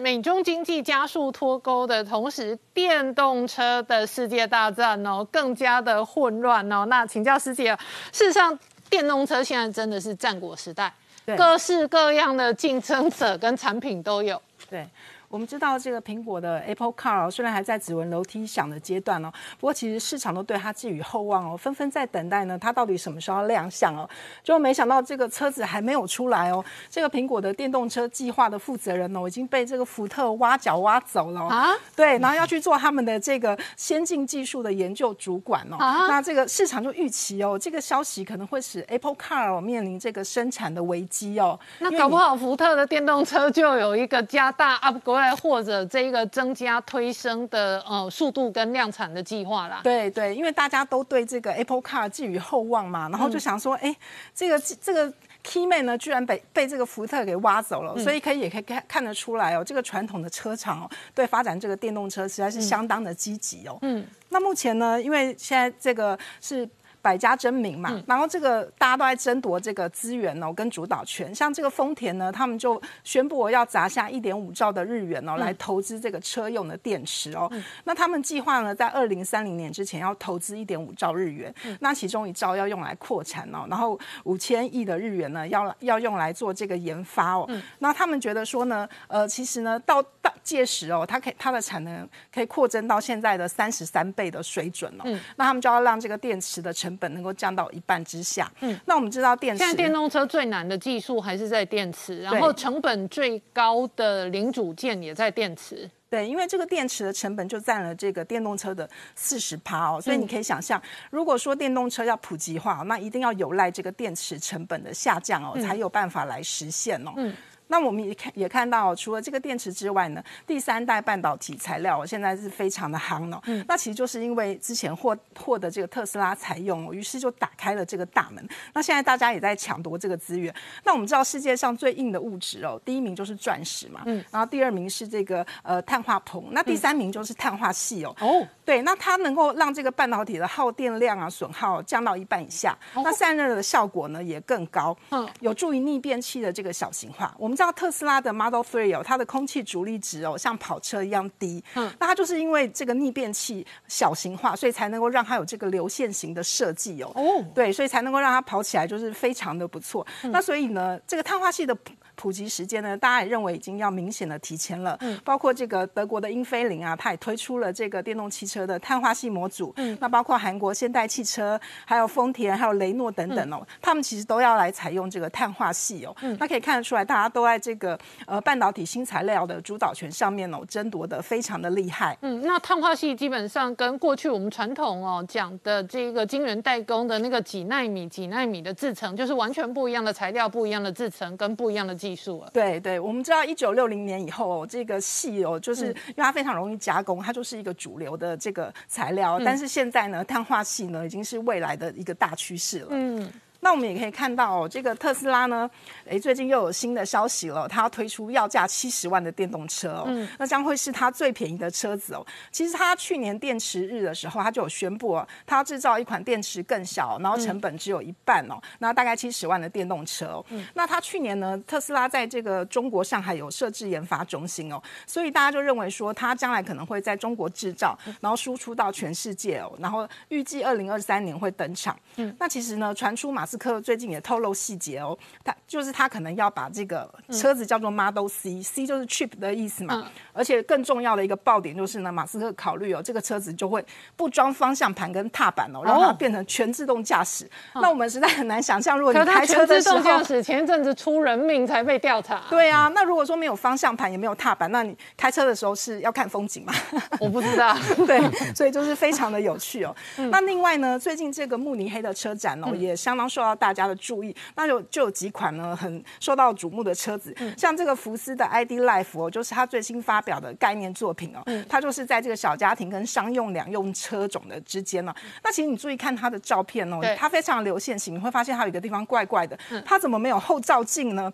美中经济加速脱钩的同时，电动车的世界大战哦，更加的混乱哦。那请教师姐，事实上电动车现在真的是战国时代，各式各样的竞争者跟产品都有。对。我们知道这个苹果的 Apple Car 虽然还在指纹楼梯响的阶段哦，不过其实市场都对它寄予厚望哦，纷纷在等待呢，它到底什么时候要亮相哦？就没想到这个车子还没有出来哦，这个苹果的电动车计划的负责人哦，已经被这个福特挖角挖走了哦。啊？对，然后要去做他们的这个先进技术的研究主管哦。啊？那这个市场就预期哦，这个消息可能会使 Apple Car 哦面临这个生产的危机哦。那搞不好福特的电动车就有一个加大 upgrade。或者这个增加推升的速度跟量产的计划啦，对对，因为大家都对这个 Apple Car 寄予厚望嘛，然后就想说，哎，这个 Keyman 呢，居然被这个福特给挖走了，所以也可以看得出来哦，这个传统的车厂哦，对发展这个电动车实在是相当的积极哦。嗯，那目前呢，因为现在这个是。百家争鸣嘛，然后这个大家都在争夺这个资源哦，跟主导权。像这个丰田呢，他们就宣布要砸下1.5兆的日元哦，来投资这个车用的电池哦。那他们计划呢，在2030年之前要投资1.5兆日元，那其中1兆要用来扩产哦，然后5000亿的日元呢，要用来做这个研发哦。那他们觉得说呢，其实呢，到届时哦，它的产能可以扩增到现在的33倍的水准哦。那他们就要让这个电池的成本能够降到1半之下。那我们知道电池现在电动车最难的技术还是在电池，然后成本最高的零组件也在电池。对，因为这个电池的成本就占了这个电动车的40%哦，所以你可以想象，如果说电动车要普及化，那一定要有赖这个电池成本的下降哦，才有办法来实现哦。那我们也看到，除了这个电池之外呢，第3代半导体材料现在是非常的夯哦。那其实就是因为之前获得这个特斯拉采用，于是就打开了这个大门。那现在大家也在抢夺这个资源。那我们知道世界上最硬的物质哦，第一名就是钻石嘛，然后第2名是这个碳化硼，那第3名就是碳化系哦。对，那它能够让这个半导体的耗电量啊损耗降到1半以下，那散热的效果呢也更高，有助于逆变器的这个小型化。我们知道特斯拉的 Model 3哦，它的空气阻力值哦像跑车一样低，那它就是因为这个逆变器小型化，所以才能够让它有这个流线型的设计哦。对，所以才能够让它跑起来就是非常的不错。那所以呢，这个碳化系的普及时间呢，大家也认为已经要明显的提前了。包括这个德国的英飞凌啊，它也推出了这个电动汽车的碳化系模组。那包括韩国现代汽车，还有丰田，还有雷诺等等哦，他们其实都要来采用这个碳化系哦。那可以看得出来，大家都在这个半导体新材料的主导权上面哦，争夺的非常的厉害。那碳化系基本上跟过去我们传统哦讲的这个晶圆代工的那个几奈米的制程，就是完全不一样的材料、不一样的制程跟不一样的技术了。对对，我们知道1960年以后哦，这个矽哦，就是因为它非常容易加工，它就是一个主流的这个材料。但是现在呢，碳化矽呢已经是未来的一个大趋势了。那我们也可以看到哦，这个特斯拉呢，最近又有新的消息了，它要推出要价70万的电动车哦，那将会是它最便宜的车子哦。其实它去年电池日的时候，它就有宣布哦，它要制造一款电池更小，然后成本只有1半哦，那大概70万的电动车哦。那它去年呢，特斯拉在这个中国上海有设置研发中心哦，所以大家就认为说，它将来可能会在中国制造，然后输出到全世界哦，然后预计2023年会登场。那其实呢，传出马斯克最近也透露细节哦，他可能要把这个车子叫做 Model C，C 就是 cheap 的意思嘛。而且更重要的一个爆点就是呢，马斯克考虑哦，这个车子就会不装方向盘跟踏板哦，让它变成全自动驾驶。那我们实在很难想象，如果你开车的时候，全自动驾驶前一阵子出人命才被调查。对啊，那如果说没有方向盘也没有踏板，那你开车的时候是要看风景嘛？我不知道。对，所以就是非常的有趣哦。那另外呢，最近这个慕尼黑的车展哦，也相当受到大家的注意，那就有几款呢很受到瞩目的车子，像这个福斯的 ID Life 哦，就是它最新发表的概念作品哦，它就是在这个小家庭跟商用两用车种的之间呢。那其实你注意看它的照片哦，它非常流线型，你会发现它有一个地方怪怪的，它怎么没有后照镜呢？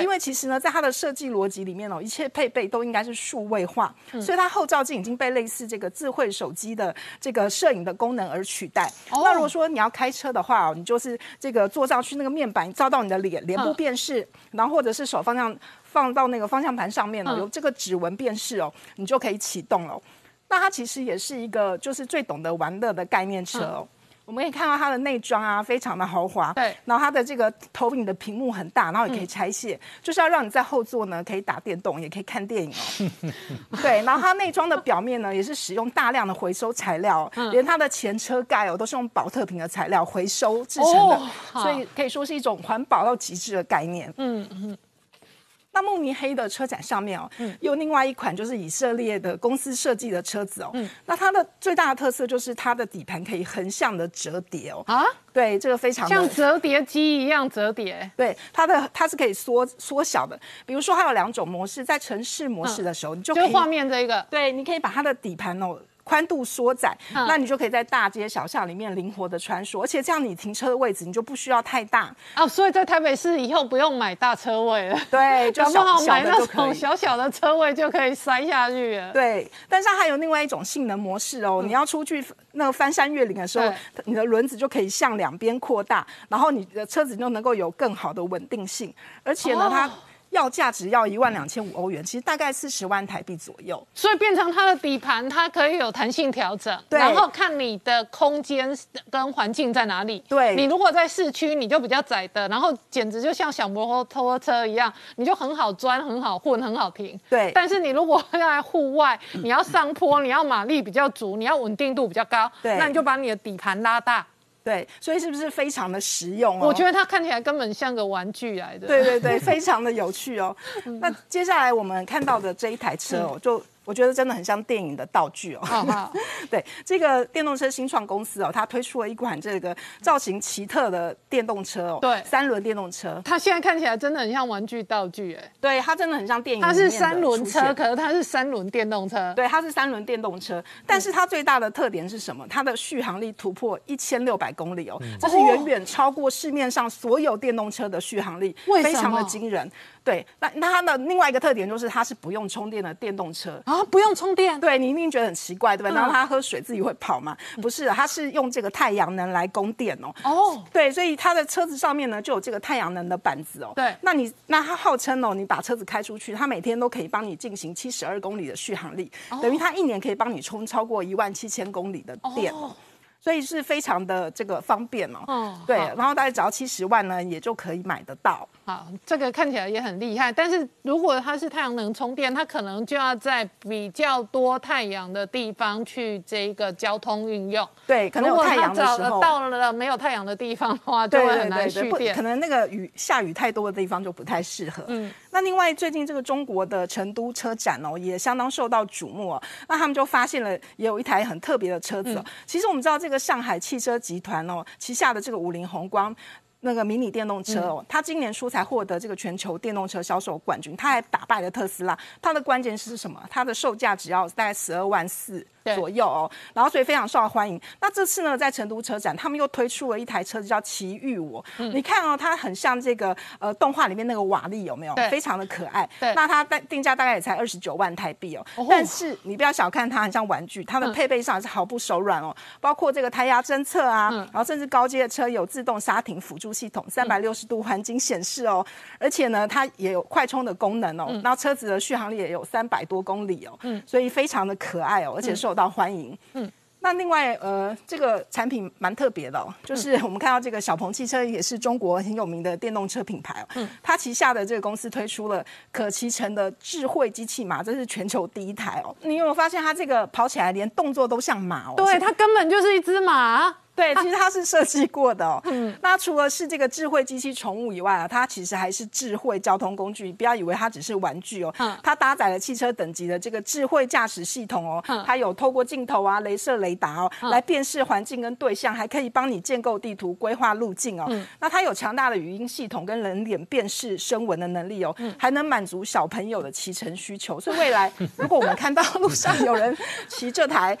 因为其实呢，在它的设计逻辑里面哦，一切配备都应该是数位化，所以它后照镜已经被类似这个智慧手机的这个摄影的功能而取代。那如果说你要开车的话哦，你就是这个坐上去那个面板照到你的脸，脸部辨识，然后或者是手方向放到那个方向盘上面，有这个指纹辨识哦，你就可以启动了。那它其实也是一个就是最懂得玩乐的概念车哦。我们可以看到它的内装啊，非常的豪华。对，然后它的这个投影的屏幕很大，然后也可以拆卸，就是要让你在后座呢可以打电动，也可以看电影哦。对，然后它内装的表面呢也是使用大量的回收材料，连它的前车盖哦都是用保特瓶的材料回收制成的，所以可以说是一种环保到极致的概念。那慕尼黑的车展上面哦，有另外一款就是以色列的公司设计的车子哦。那它的最大的特色就是它的底盘可以横向的折叠哦。啊，对，这个非常像折叠机一样折叠。对，它是可以缩小的。比如说，它有两种模式，在城市模式的时候，你就可以就画面这一个，对，你可以把它的底盘哦。宽度缩窄，那你就可以在大街小巷里面灵活的穿梭，而且这样你停车的位置你就不需要太大啊，所以在台北市以后不用买大车位了，对，就小小买那种小小的车位就可以塞下去了。对，但是它还有另外一种性能模式哦，你要出去那个翻山越岭的时候，你的轮子就可以向两边扩大，然后你的车子就能够有更好的稳定性，而且呢，它。要价值要12500欧元，其实大概40万台币左右。所以变成它的底盘，它可以有弹性调整，然后看你的空间跟环境在哪里。对，你如果在市区，你就比较窄的，然后简直就像小摩托车一样，你就很好钻、很好混、很好停。对。但是你如果要在户外，你要上坡，你要马力比较足，你要稳定度比较高，那你就把你的底盘拉大。对，所以是不是非常的实用哦？我觉得它看起来根本像个玩具来的。对对对，非常的有趣哦。那接下来我们看到的这一台车哦，就我觉得真的很像电影的道具哦。对，这个电动车新创公司哦，它推出了一款这个造型奇特的电动车哦，对，三轮电动车。它现在看起来真的很像玩具道具哎。对，它真的很像电影里面的出现。它是三轮车，可是它是三轮电动车。对，它是三轮电动车，但是它最大的特点是什么？它的续航力突破1600公里哦，这是远远超过市面上所有电动车的续航力，非常的惊人。对，那它的另外一个特点就是它是不用充电的电动车啊，不用充电。对，你一定觉得很奇怪，对吧？然后它喝水自己会跑嘛？不是，它是用这个太阳能来供电哦。哦，对，所以它的车子上面呢就有这个太阳能的板子哦。对，那它号称哦，你把车子开出去，它每天都可以帮你进行72公里的续航力，等于它一年可以帮你充超过17000公里的电哦。所以是非常的这个方便哦，对，然后大概只要70万呢，也就可以买得到。好，这个看起来也很厉害，但是如果它是太阳能充电，它可能就要在比较多太阳的地方去这个交通运用。对，可能有太阳的时候到了没有太阳的地方的话，就会很难蓄电。可能那个下雨太多的地方就不太适合。那另外最近这个中国的成都车展哦，也相当受到瞩目哦。那他们就发现了也有一台很特别的车子哦。其实我们知道这个上海汽车集团哦旗下的这个50宏光那个迷你电动车哦，它今年初才获得这个全球电动车销售冠军，它还打败了特斯拉。它的关键是什么？它的售价只要大概12万4左右哦，然后所以非常受欢迎。那这次呢，在成都车展，他们又推出了一台车子叫奇遇我。你看哦，它很像这个动画里面那个瓦力有没有？非常的可爱。那它定价大概也才29万台币哦。但是你不要小看它，很像玩具，它的配备上是毫不手软哦，包括这个胎压侦测啊，然后甚至高阶的车有自动刹停辅助系统、360度环境显示哦，而且呢，它也有快充的功能哦。然后车子的续航力也有300多公里哦，所以非常的可爱哦，而且受到欢迎。那另外这个产品蛮特别的哦，就是我们看到这个小鹏汽车也是中国很有名的电动车品牌哦，它旗下的这个公司推出了可骑乘的智慧机器马，这是全球第一台哦。你有没有发现它这个跑起来连动作都像马哦？对，它根本就是一只马。对，其实它是设计过的哦。那除了是这个智慧机器宠物以外啊，它其实还是智慧交通工具。不要以为它只是玩具哦，它搭载了汽车等级的这个智慧驾驶系统哦。它有透过镜头啊、雷射雷达哦，来辨识环境跟对象，还可以帮你建构地图、规划路径哦。那它有强大的语音系统跟人脸辨识、声纹的能力哦，还能满足小朋友的骑乘需求。所以未来如果我们看到路上有人骑这台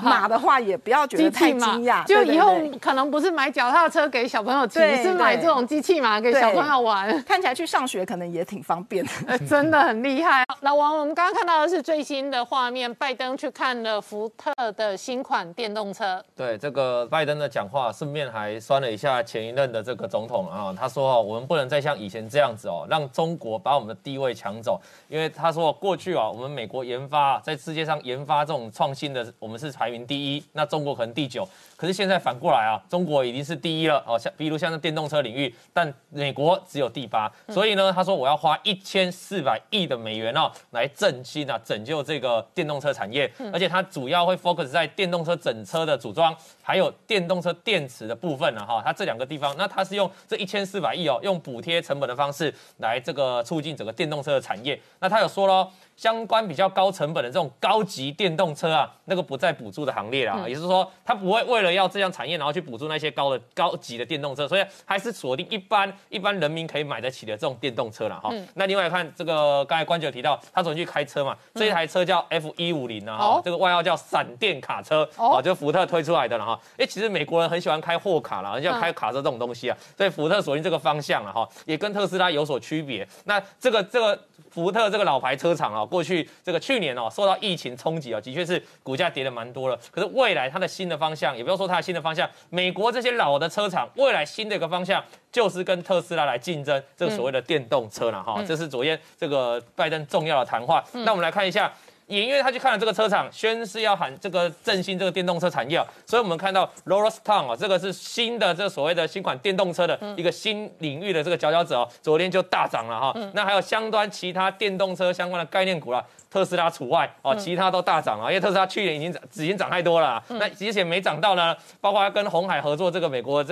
马的话，也不要觉得太惊讶。就以后可能不是买脚踏车给小朋友骑，是买这种机器嘛给小朋友玩，看起来去上学可能也挺方便的真的很厉害。老王，我们刚刚看到的是最新的画面，拜登去看了福特的新款电动车。对，这个拜登的讲话顺便还酸了一下前一任的这个总统啊，他说我们不能再像以前这样子哦，让中国把我们的地位抢走，因为他说过去啊，我们美国研发在世界上研发这种创新的，我们是排名第一，那中国可能第9，可是现在反过来啊，中国已经是第一了哦，像比如像电动车领域，但美国只有第8，所以呢，他说我要花1400亿的美元啊，来振兴啊，拯救这个电动车产业，而且它主要会 focus 在电动车整车的组装，还有电动车电池的部分啊，哈，它这2个地方，那它是用这1400亿哦，用补贴成本的方式来这个促进整个电动车的产业。那他有说喽，相关比较高成本的这种高级电动车啊，那个不在补助的行列啦，也就是说它不会为了要这项产业，然后去补助那些高级的电动车，所以还是锁定一般人民可以买得起的这种电动车啦，哈。那另外看这个刚才关姐提到，他昨天去开车嘛，这一台车叫 F150 啊，这个外号叫闪电卡车啊，就福特推出来的了哈。哎，其实美国人很喜欢开货卡啦，很喜欢开卡车这种东西啊，所以福特锁定这个方向了哈，也跟特斯拉有所区别。那这个福特这个老牌车厂啊，过去这个去年哦，受到疫情冲击啊，的确是股价跌得蛮多了。可是未来它的新的方向，也不要说它的新的方向，美国这些老的车厂未来新的一个方向，就是跟特斯拉来竞争这个所谓的电动车啦哈。这是昨天这个拜登重要的谈话。那我们来看一下。也因为他去看了这个车厂，宣誓要喊这个振兴这个电动车产业，所以我们看到 Rolls Town 啊，这个是新的这所谓的新款电动车的一个新领域的这个佼佼者哦，昨天就大涨了哈。那还有相关其他电动车相关的概念股啦，特斯拉除外哦，其他都大涨了，因为特斯拉去年已经涨太多了，那之前没涨到呢，包括跟鸿海合作这个美国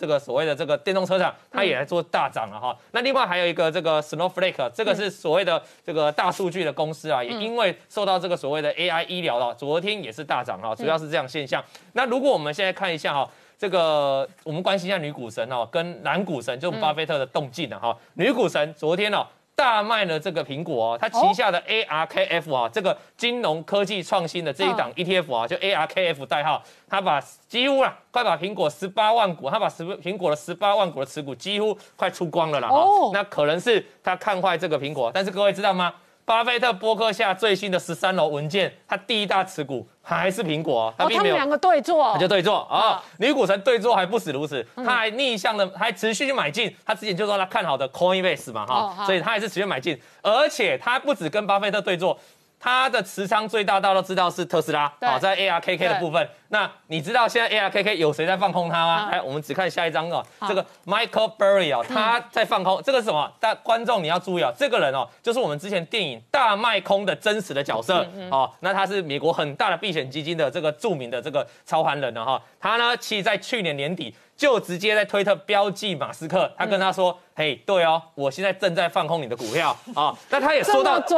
这个所谓的这个电动车厂，它也来做大涨了哈。那另外还有一个这个 Snowflake， 这个是所谓的这个大数据的公司啊，也因为受到这个所谓的 AI 医疗了，昨天也是大涨哈，主要是这样现象。那如果我们现在看一下哈，这个我们关心一下女股神哦，跟男股神，就是巴菲特的动静了哈。女股神昨天哦，大卖了这个苹果哦，它旗下的 ARKF 啊，这个金融科技创新的这一档 ETF 啊，就 ARKF 代号，它把几乎啦，快把苹果18万股，它把苹果的18万股的持股几乎快出光了啦。哦，那可能是它看坏这个苹果，但是各位知道吗？巴菲特伯克夏最新的13楼文件，他第一大持股还是苹果，他并没有。他们两个对坐，他就对坐啊。女股神对坐还不止如此，他还逆向的，还持续去买进。他之前就说他看好的 Coinbase 嘛哈，所以他还是持续买进。而且他不止跟巴菲特对坐，他的持仓最大，大家都知道是特斯拉啊，在 ARKK 的部分。那你知道现在 ARKK 有谁在放空它吗？来，我们只看下一张哦，这个 Michael Burry 哦，他在放空，这个是什么？但观众你要注意哦，这个人哦，就是我们之前电影大卖空的真实的角色哦。那他是美国很大的避险基金的这个著名的这个操盘人了哈。他呢，其实在去年年底就直接在推特标记马斯克，他跟他说：“嘿，对哦，我现在正在放空你的股票啊。”那他也说到，对，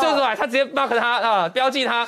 这么拽，他直接 mark 他啊，标记他，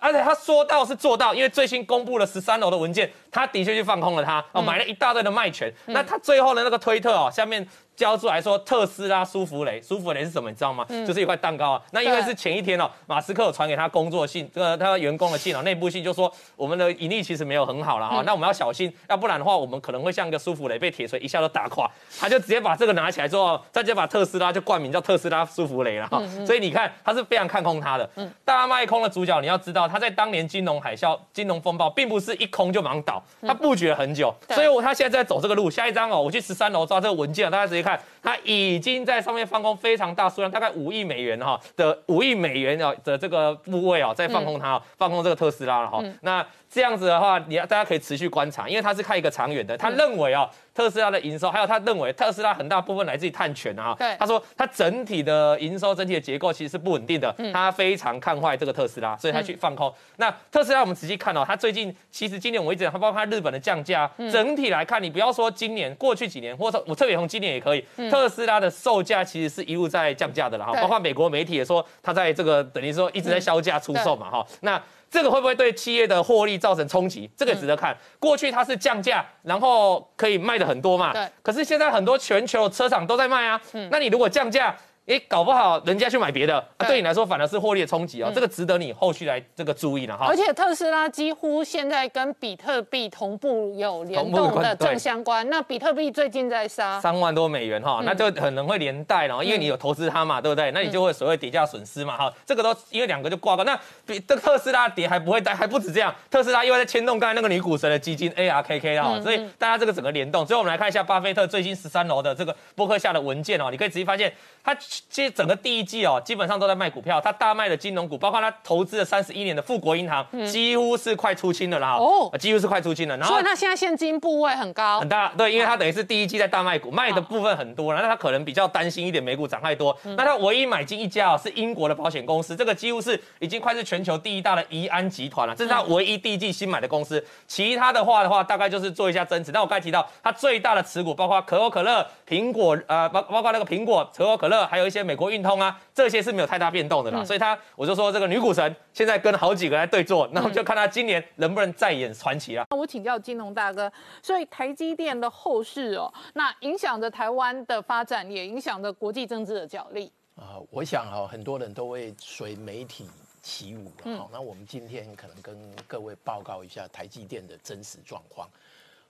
而且他说到是做到，因为最新公布了13楼的文件，他的确去放空了他，哦，买了一大堆的卖权。那他最后的那个推特哦，下面交出来说特斯拉舒芙蕾是什么？你知道吗？就是一块蛋糕啊。那因为是前一天哦，马斯克有传给他工作信，他员工的信哦，内部信就说我们的盈利其实没有很好了啊，那我们要小心，要不然的话我们可能会像一个舒芙蕾被铁锤一下都打垮。他就直接把这个拿起来之后，再直接把特斯拉就冠名叫特斯拉舒芙蕾了哈。所以你看他是非常看空他的。大卖空的主角，你要知道他在当年金融海啸、金融风暴，并不是一空就忙倒，他布局了很久，所以他现在在走这个路。下一张哦，我去13楼抓这个文件，大家直接看，他已经在上面放空非常大数量，大概5亿美元哈的5亿美元的这个部位哦，在放空它，放空这个特斯拉了哈。那这样子的话，大家可以持续观察，因为他是看一个长远的，他认为啊，特斯拉的营收，还有他认为特斯拉很大部分来自于碳权啊。对，他说他整体的营收、整体的结构其实是不稳定的，他非常看坏这个特斯拉，所以他去放空。那特斯拉我们仔细看哦，他最近其实今年为止，他包括他日本的降价，整体来看，你不要说今年，过去几年，或者我特别从今年也可以，特斯拉的售价其实是一路在降价的啦。包括美国媒体也说，他在这个等于说一直在销价出售嘛哈。那这个会不会对企业的获利造成冲击？这个值得看。过去它是降价，然后可以卖的很多嘛。对。可是现在很多全球车厂都在卖啊。那你如果降价，哎，搞不好人家去买别的，对你来说反而是获利的冲击啊，这个值得你后续来这个注意了哈。而且特斯拉几乎现在跟比特币同步有联动的正相关，那比特币最近在杀$30多哈，那就可能会连带了，因为你有投资它嘛，对不对？那你就会所谓跌价损失嘛哈，这个都因为两个就挂钩。那比这特斯拉跌还不会，还不止这样，特斯拉又在牵动刚才那个女股神的基金 ARKK 啊，所以大家这个整个联动。所以我们来看一下巴菲特最新13楼的这个博客下的文件哦，你可以仔细发现他。其实整个第一季哦，基本上都在卖股票，他大卖的金融股，包括他投资了31年的富国银行，几乎是快出清了啦。哦，几乎是快出清了。然后所以他现在现金部位很高，很大。对，因为他等于是第一季在大卖股，卖的部分很多了。那他可能比较担心一点美股涨太多。那他唯一买进一家哦，是英国的保险公司，这个几乎是已经快是全球第一大的怡安集团了，这是他唯一第一季新买的公司。其他的话，大概就是做一下增持。但我刚才提到，他最大的持股包括可口可乐、苹果，包括那个苹果、可口可乐，还有一些美国运通啊，这些是没有太大变动的啦，所以我就说这个女股神现在跟好几个来对坐，那我们就看她今年能不能再演传奇啦。我请教金融大哥，所以台积电的后市哦，那影响着台湾的发展，也影响着国际政治的角力啊。我想哈，很多人都会随媒体起舞了。好，那我们今天可能跟各位报告一下台积电的真实状况。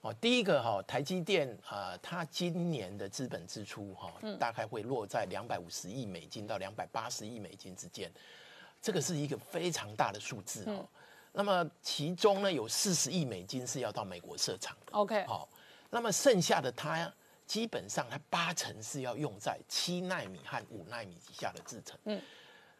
哦，第一个哈，台积电啊，它今年的资本支出哈，大概会落在$250亿到$280亿之间，这个是一个非常大的数字哦。那么其中呢，有$40亿是要到美国设厂的。OK， 好，那么剩下的它基本上它80%是要用在7奈米和5奈米以下的制程，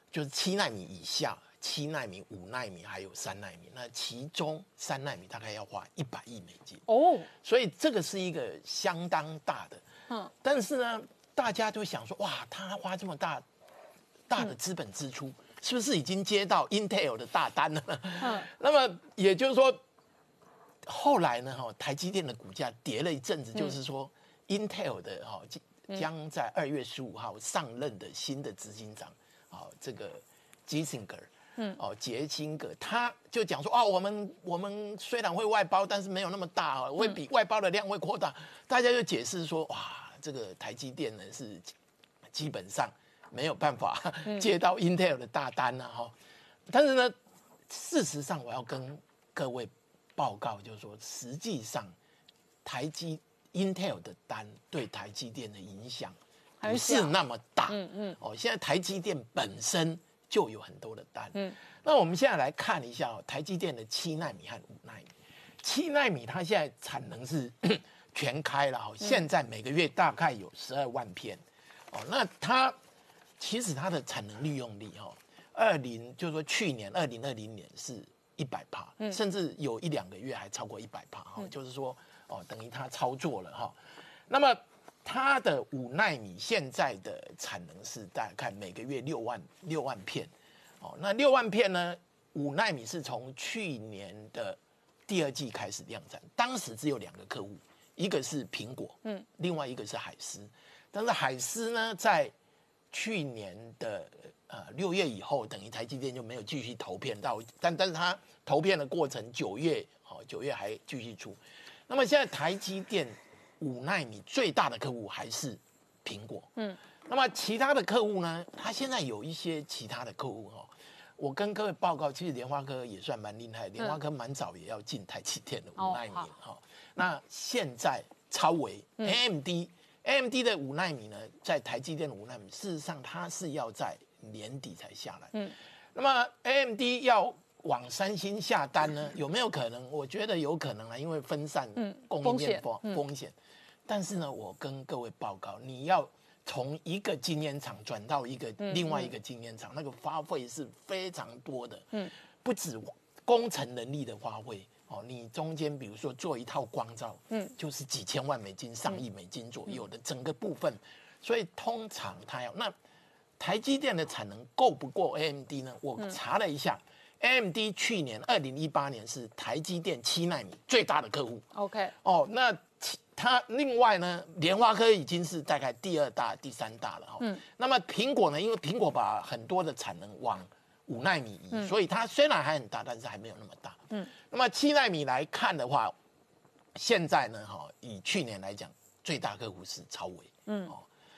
就是7奈米以下。7奈米、5奈米还有3奈米，那其中3奈米大概要花$100亿哦，所以这个是一个相当大的。但是呢，大家就想说，哇，他花这么大的资本支出，是不是已经接到 Intel 的大单了呢？那么也就是说，后来呢，台积电的股价跌了一阵子，就是说 Intel 的将在2月15号上任的新的执行长，这个 Gesinger。杰辛格他就讲说，我们虽然会外包，但是没有那么大，会比外包的量会扩大。大家就解释说，哇，这个台积电呢是基本上没有办法接到 Intel 的大单啊，但是呢，事实上我要跟各位报告，就是说，实际上Intel 的单对台积电的影响不是那么大。现在台积电本身就有很多的单。那我们现在来看一下，台积电的7奈米和5奈米。7奈米它现在产能是全开了，现在每个月大概有12万片。那它其实它的产能利用率就是说去年2020年是100%，甚至有一两个月还超过100%，就是说等于它操作了那么它的5奈米现在的产能是大概每个月6万片，那6万片呢？5奈米是从去年的第2季开始量产，当时只有2个客户，一个是苹果，另外一个是海思。但是海思呢，在去年的6月以后，等于台积电就没有继续投片到，但是它投片的过程9月，9月还继续出。那么现在台积电5奈米最大的客户还是苹果，那么其他的客户呢？他现在有一些其他的客户我跟各位报告，其实联发科也算蛮厉害，联发科蛮早也要进台积电的5奈米那现在超微 AMD 的5奈米呢，在台积电的5奈米，事实上它是要在年底才下来，那么 AMD 要往3星下单呢，有没有可能？我觉得有可能啊，因为分散供应链风险。但是呢，我跟各位报告，你要从一个晶圆厂转到另外一个晶圆厂，那个花费是非常多的，不止工程能力的花费你中间比如说做一套光罩，就是几千万美金、上亿美金左右的整个部分，所以通常它要那台积电的产能够不够 AMD 呢？我查了一下。AMD 去年2018年是台积电7奈米最大的客户。OK， 那它另外呢，联发科已经是大概第2大、第3大了那么苹果呢，因为苹果把很多的产能往5奈米移，所以它虽然还很大，但是还没有那么大。那么7奈米来看的话，现在呢，以去年来讲，最大客户是超微。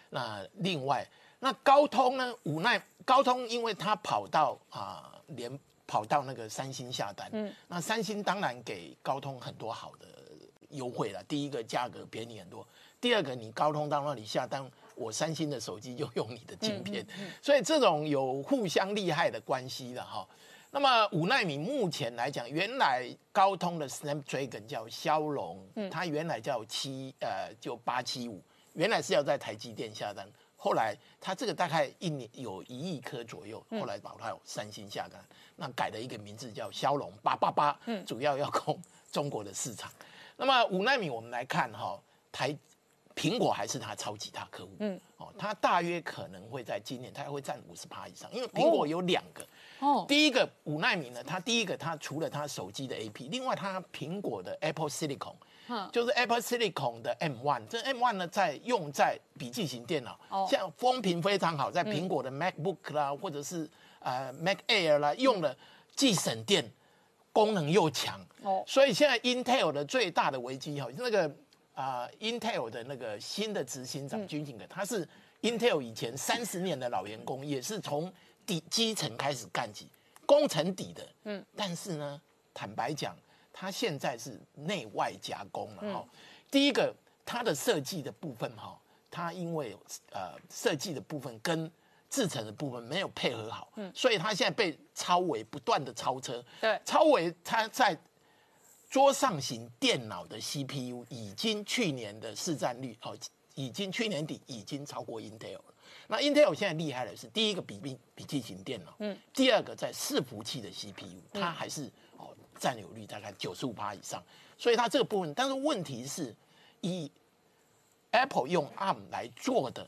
那另外那高通呢？无奈高通，因为它跑到跑到那个三星下单，那三星当然给高通很多好的优惠了。第一个价格便宜很多，第二个你高通到那里下单，我三星的手机就用你的晶片，所以这种有互相利害的关系的哈。那么5奈米目前来讲，原来高通的 Snapdragon 叫骁龙，它原来叫875，原来是要在台积电下单，后来它这个大概一年有1亿颗左右，后来把它有三星下单，那改了一个名字叫骁龙888，主要要攻中国的市场。那么5奈米我们来看哈，苹果还是它超级大客户，它大约可能会在今年，它会占50%以上，因为苹果有两个，第一个5奈米呢，它第一个它除了它手机的 AP， 另外它苹果的 Apple Silicon， 就是 Apple Silicon 的 M1， 这 M1 呢在用在笔记型电脑，像风评非常好，在苹果的 MacBook 啦，或者是Mac Air 啦，用了既省电，功能又强，所以现在 Intel 的最大的危机哈，那个。Intel 的那个新的执行长Gesinger，他是 Intel 以前30年的老员工，也是从基层开始干起，工程底的。但是呢，坦白讲，他现在是内外夹攻了哈。第一个，他的设计的部分哈，他因为设计的部分跟制程的部分没有配合好，所以他现在被超微不断的超车。对，超微他在。桌上型电脑的 CPU 已经去年的市占率，已经去年底已经超过 Intel 了。那 Intel 现在厉害的是，第一个笔记型电脑，第二个在伺服器的 CPU， 它还是占有率大概95%以上。所以它这个部分，但是问题是，以 Apple 用 ARM 来做的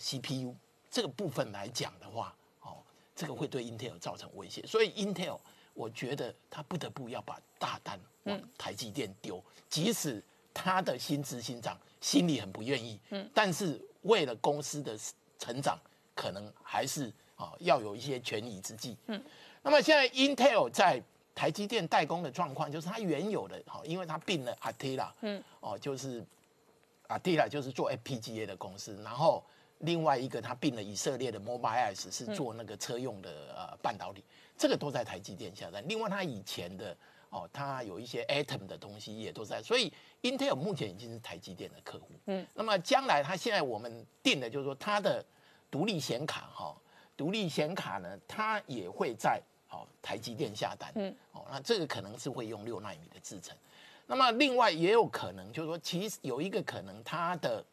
CPU 这个部分来讲的话，这个会对 Intel 造成威胁。所以 Intel 我觉得它不得不要把大单。往台积电丢，即使他的新执行长心里很不愿意，但是为了公司的成长，可能还是要有一些权宜之计。那么现在 Intel 在台积电代工的状况，就是它原有的，因为它并了 Artera， 就是 Artera 就是做 FPGA 的公司，然后另外一个它并了以色列的 Mobileye， 是做那个车用的半导体，这个都在台积电下单。另外它以前的。它有一些 Atom 的东西也都在，所以 Intel 目前已经是台积电的客户。那么将来它现在我们定的就是说它的独立显卡独立显卡呢，它也会在台积电下单。那这个可能是会用6奈米的制程。那么另外也有可能就是说，其实有一个可能，它的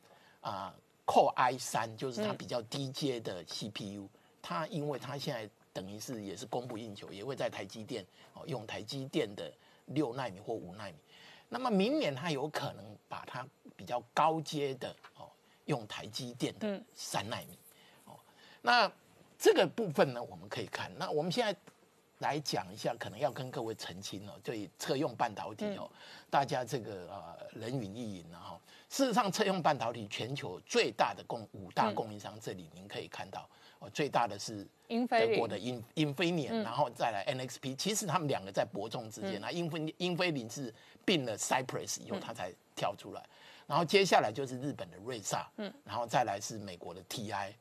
Core i3 就是它比较低阶的 CPU， 它因为它现在。等于是也是供不应求，也会在台积电用台积电的6奈米或5奈米。那么明年它有可能把它比较高阶的用台积电的3奈米。那这个部分呢，我们可以看。那我们现在来讲一下，可能要跟各位澄清对车用半导体大家这个人云亦云啊。事实上，车用半导体全球最大的5大供应商，这里您可以看到。最大的是德国的英飞凌，然后再来 NXP， 其实他们两个在伯仲之间。英飞凌是并了 Cypress 以后，他才跳出来。然后接下来就是日本的瑞萨，然后再来是美国的 TI，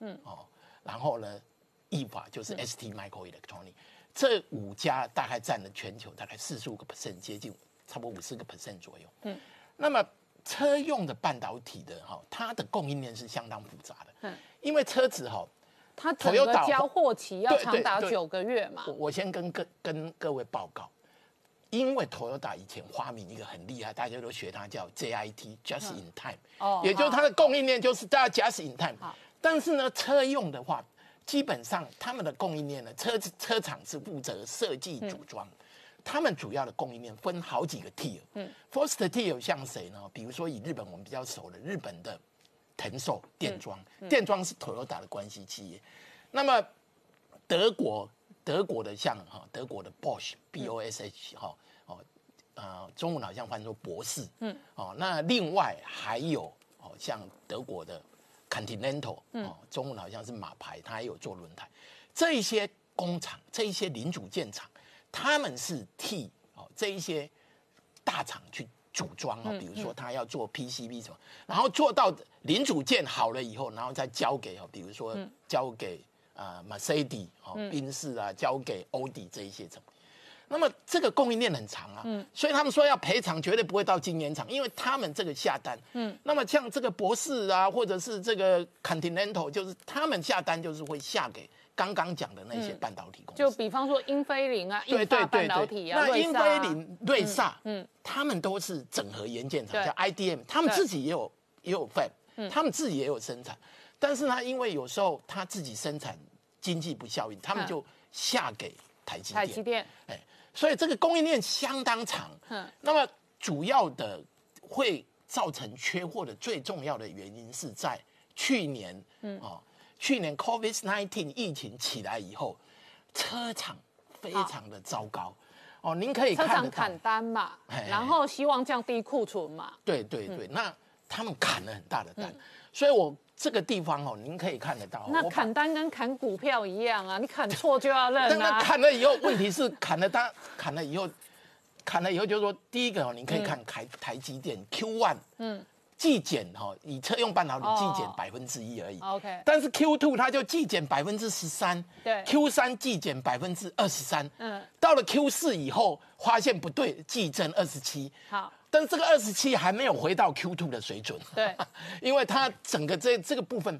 然后呢，意法就是 ST Microelectronic， 这5家大概占了全球大概45%，接近差不多54%左右。那么车用的半导体的它的供应链是相当复杂的，因为车子它整个交货期要长达9个月嘛。我先跟各位报告，因为 Toyota 以前发明一个很厉害，大家都学它叫 JIT，Just in Time，也就是它的供应链就是大家 Just in Time。但是呢，车用的话，基本上他们的供应链呢，车厂是负责设计组装，他们主要的供应链分好几个 tier。First tier 像谁呢？比如说以日本我们比较熟的日本的。腾寿电装是 Toyota 的关系企业，那么德国的像德国的 Bosch BOSH 中文好像翻作博士，那另外还有像德国的 Continental 中文好像是马牌，它也有做轮胎，这一些工厂这一些零组件厂，他们是替这一些大厂去。组装哦，比如说他要做 PCB 什么，然后做到零组件好了以后，然后再交给哦，比如说交给Mercedes 哦，宾士啊，交给欧迪这一些什么。那么这个供应链很长啊，所以他们说要赔偿，绝对不会到晶圆厂，因为他们这个下单。那么像这个博士啊，或者是这个 Continental， 就是他们下单就是会下给刚刚讲的那些半导体公司。就比方说英飞凌啊，英发半导体啊，对对对对，那英飞凌、瑞萨，他们都是整合元件厂，叫 IDM， 他们自己也有 fab，他们自己也有生产，但是呢，因为有时候他自己生产经济不效益，他们就下给台积电，哎。所以这个供应链相当长，那么主要的会造成缺货的最重要的原因是在去年，去年 COVID-19 疫情起来以后，车厂非常的糟糕，您可以看得到车厂砍单嘛，然后希望降低库存嘛，对对对，那他们砍了很大的单，所以我。这个地方哦，您可以看得到。那砍单跟砍股票一样啊，你砍错就要认啊。那砍了以后，问题是砍了以后就是说，第一个哦，您可以看台积电 Q1，季减哈，以车用半导体季减1%而已。OK。但是 Q2 它就季减13%，对。Q3 季减23%，到了 Q4 以后，发现不对，季增27%。好。但这个27还没有回到 Q2 的水准，对，因为它整个这个部分，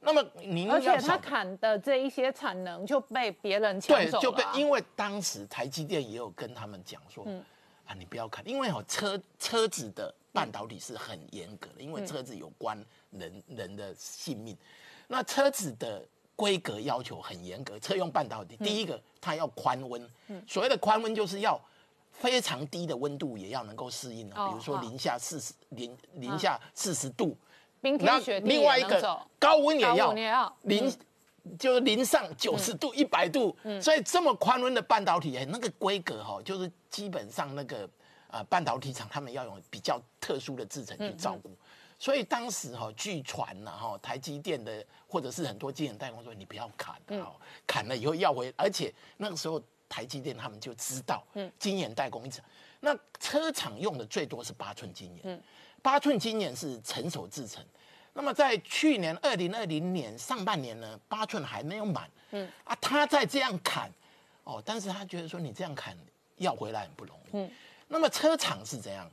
那么您要而且它砍的这一些产能就被别人抢走了，对，就被因为当时台积电也有跟他们讲说，你不要砍，因为车子的半导体是很严格的，因为车子有关人的性命，那车子的规格要求很严格，车用半导体第一个它要宽温，所谓的宽温就是要。非常低的温度也要能够适应啊，比如说零下40度，冰天雪地。另外一个高温也要就是0上90度、100度，所以这么宽温的半导体，那个规格哈，就是基本上那个半导体厂他们要用比较特殊的制程去照顾，所以当时哈，据传呐哈，台积电的或者是很多晶圆代工说你不要砍啊，砍了以后要回，而且那个时候。台积电他们就知道，晶圆代工厂，那车厂用的最多是8寸晶圆，8寸晶圆是成熟制程。那么在去年2020年上半年呢，8寸还没有满，他在这样砍，但是他觉得说你这样砍要回来很不容易，那么车厂是怎样？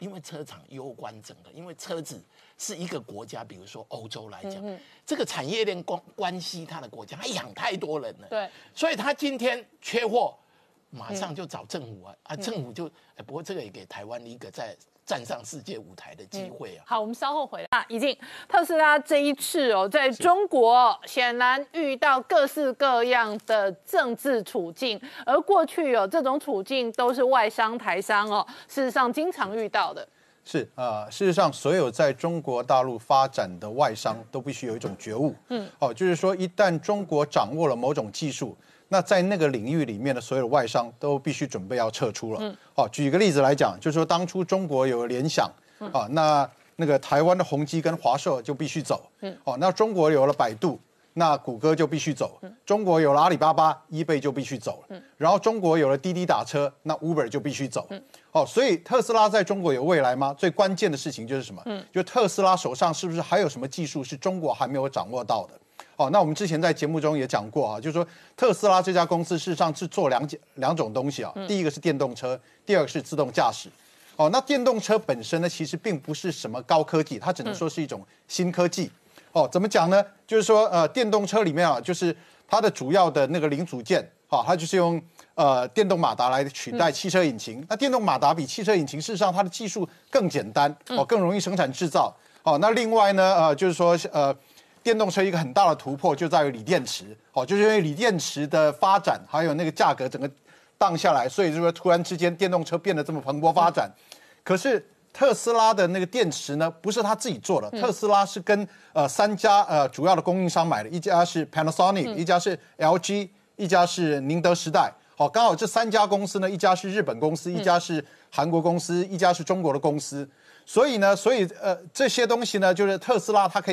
因为车厂攸关整个，因为车子是一个国家，比如说欧洲来讲，这个产业链关系它的国家，它养太多人了，对，所以它今天缺货，马上就找政府政府就，不过这个也给台湾一个在。站上世界舞台的机会啊！好，我们稍后回来。已经特斯拉这一次在中国显然遇到各式各样的政治处境，而过去这种处境都是外商、台商事实上经常遇到的。是事实上，所有在中国大陆发展的外商都必须有一种觉悟，就是说，一旦中国掌握了某种技术。那在那个领域里面的所有外商都必须准备要撤出了。举一个例子来讲，就是说当初中国有联想，那个台湾的宏基跟华硕就必须走。那中国有了百度，那谷歌就必须走。中国有了阿里巴巴、eBay 就必须走了。然后中国有了滴滴打车，那 Uber 就必须走。所以特斯拉在中国有未来吗？最关键的事情就是什么？就特斯拉手上是不是还有什么技术是中国还没有掌握到的？那我们之前在节目中也讲过就是说特斯拉这家公司事实上是做两种东西第一个是电动车，第二个是自动驾驶。那电动车本身呢，其实并不是什么高科技，它只能说是一种新科技。怎么讲呢？就是说电动车里面就是它的主要的那个零组件，它就是用电动马达来取代汽车引擎。那电动马达比汽车引擎事实上它的技术更简单，更容易生产制造。那另外呢，就是说电动车一个很大的突破就在于锂电池，就是因为锂电池的发展，还有那个价格整个荡下来，所以就是突然之间电动车变得这么蓬勃发展。可是特斯拉的那个电池呢，不是他自己做的，特斯拉是跟3家主要的供应商买的，一家是 Panasonic，一家是 LG，一家是宁德时代。刚好这3家公司呢，一家是日本公司，一家是韩国公司，一家是中国的公司。所以这些东西呢，就是特斯拉它可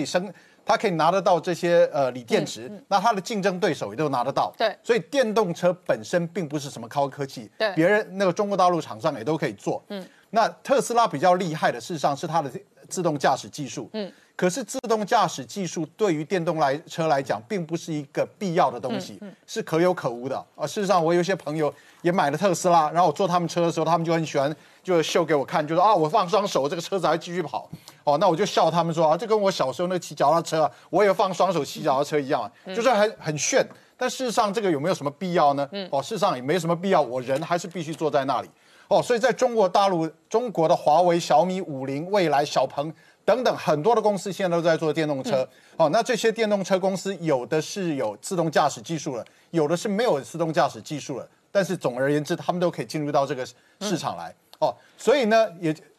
以拿得到这些锂电池，那它的竞争对手也都拿得到。对，所以电动车本身并不是什么高科技，别人那个中国大陆厂商也都可以做。那特斯拉比较厉害的，事实上是它的自动驾驶技术。嗯。可是自动驾驶技术对于电动车来讲，并不是一个必要的东西，是可有可无的。啊，事实上我有些朋友也买了特斯拉，然后我坐他们车的时候，他们就很喜欢就秀给我看，就说啊，我放双手，这个车子还继续跑。哦，那我就笑他们说啊，这跟我小时候那个骑脚踏车，我也放双手骑脚踏车一样，就是很炫。但事实上这个有没有什么必要呢？哦，事实上也没什么必要，我人还是必须坐在那里。哦，所以在中国大陆，中国的华为、小米、50、蔚来、小鹏。等等，很多的公司现在都在做电动车。哦，那这些电动车公司有的是有自动驾驶技术了，有的是没有自动驾驶技术了。但是总而言之，他们都可以进入到这个市场来。哦，所以呢，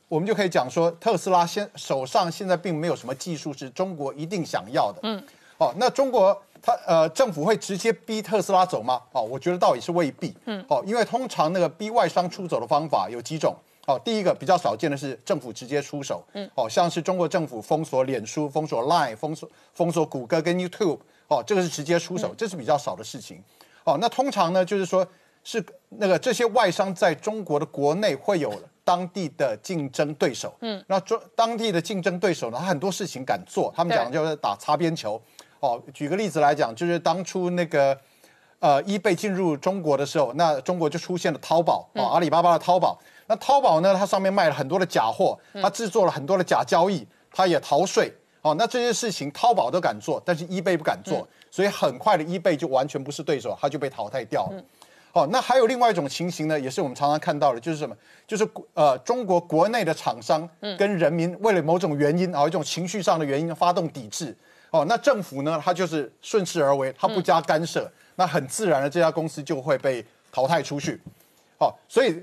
我们就可以讲说，特斯拉手上现在并没有什么技术是中国一定想要的。嗯。哦，那中国它政府会直接逼特斯拉走吗？哦，我觉得倒也是未必。嗯。哦，因为通常那个逼外商出走的方法有几种。哦，第一个比较少见的是政府直接出手，哦，像是中国政府封锁脸书、封锁 Line、封锁谷歌跟 YouTube， 哦，这个是直接出手，这是比较少的事情。哦，那通常呢，就是说是那个这些外商在中国的国内会有当地的竞争对手，那当地的竞争对手呢，他很多事情敢做，他们讲就是打擦边球。哦，举个例子来讲，就是当初那个。eBay 进入中国的时候，那中国就出现了淘宝，阿里巴巴的淘宝。那淘宝呢，它上面卖了很多的假货，它制作了很多的假交易，它也逃税。哦，那这些事情淘宝都敢做，但是 eBay 不敢做，所以很快的 eBay 就完全不是对手，它就被淘汰掉了。哦，那还有另外一种情形呢，也是我们常常看到的，就是什么？就是中国国内的厂商跟人民为了某种原因啊，一种情绪上的原因发动抵制。哦，那政府呢，它就是顺势而为，它不加干涉。那很自然的，这家公司就会被淘汰出去。哦，所以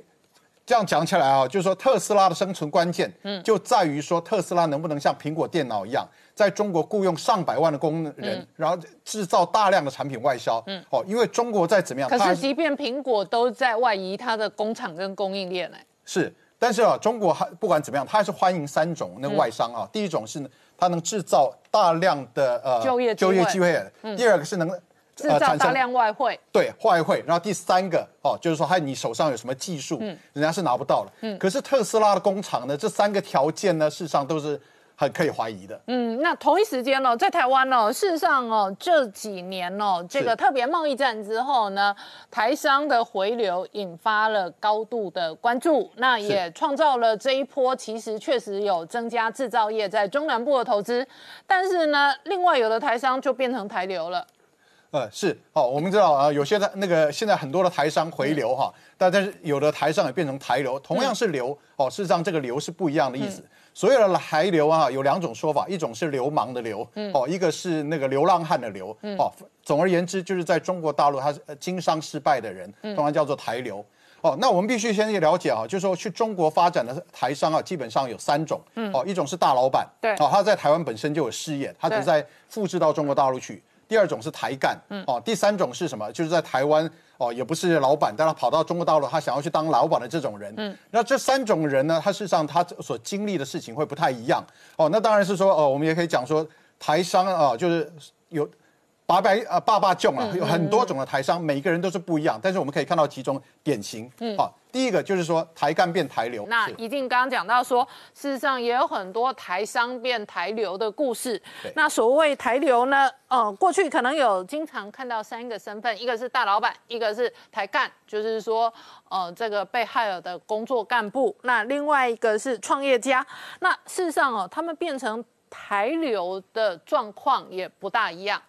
这样讲起来啊，就是说特斯拉的生存关键，就在于说特斯拉能不能像苹果电脑一样，在中国雇佣上百万的工人，然后制造大量的产品外销。哦，因为中国在怎么样？可是即便苹果都在外移它的工厂跟供应链，是，但是啊，中国不管怎么样，它还是欢迎三种那个外商啊。第一种是它能制造大量的就业机会，第二个是能。制造大量外汇，对外汇，然后第三个哦，就是说，还有你手上有什么技术，人家是拿不到了。可是特斯拉的工厂呢，这三个条件呢，事实上都是很可以怀疑的。那同一时间呢，在台湾呢，事实上哦，这几年哦，这个特别贸易战之后呢，台商的回流引发了高度的关注，那也创造了这一波，其实确实有增加制造业在中南部的投资，但是呢，另外有的台商就变成台流了。是哦，我们知道啊，有些那个现在很多的台商回流哈，但是有的台商也变成台流，同样是流哦，事实上这个流是不一样的意思。所有的台流啊，有两种说法，一种是流氓的流，哦，一个是那个流浪汉的流，哦，总而言之就是在中国大陆他经商失败的人，通常叫做台流。哦，那我们必须先去了解啊，就是说去中国发展的台商啊，基本上有三种，哦，一种是大老板，对，哦，他在台湾本身就有事业，他只是在复制到中国大陆去。第二种是台干，哦，第三种是什么？就是在台湾哦，也不是老板，但他跑到中国大陆，他想要去当老板的这种人。那这三种人呢，他事实上他所经历的事情会不太一样。哦，那当然是说哦，我们也可以讲说台商啊，就是有爸爸囧啊，有很多种的台商，每个人都是不一样。但是我们可以看到其中典型。哦，第一个就是说台干变台流，那一定刚刚讲到说，事实上也有很多台商变台流的故事。那所谓台流呢，过去可能有经常看到三个身份，一个是大老板，一个是台干，就是说这个被害了的工作干部，那另外一个是创业家。那事实上哦，他们变成台流的状况也不大一样。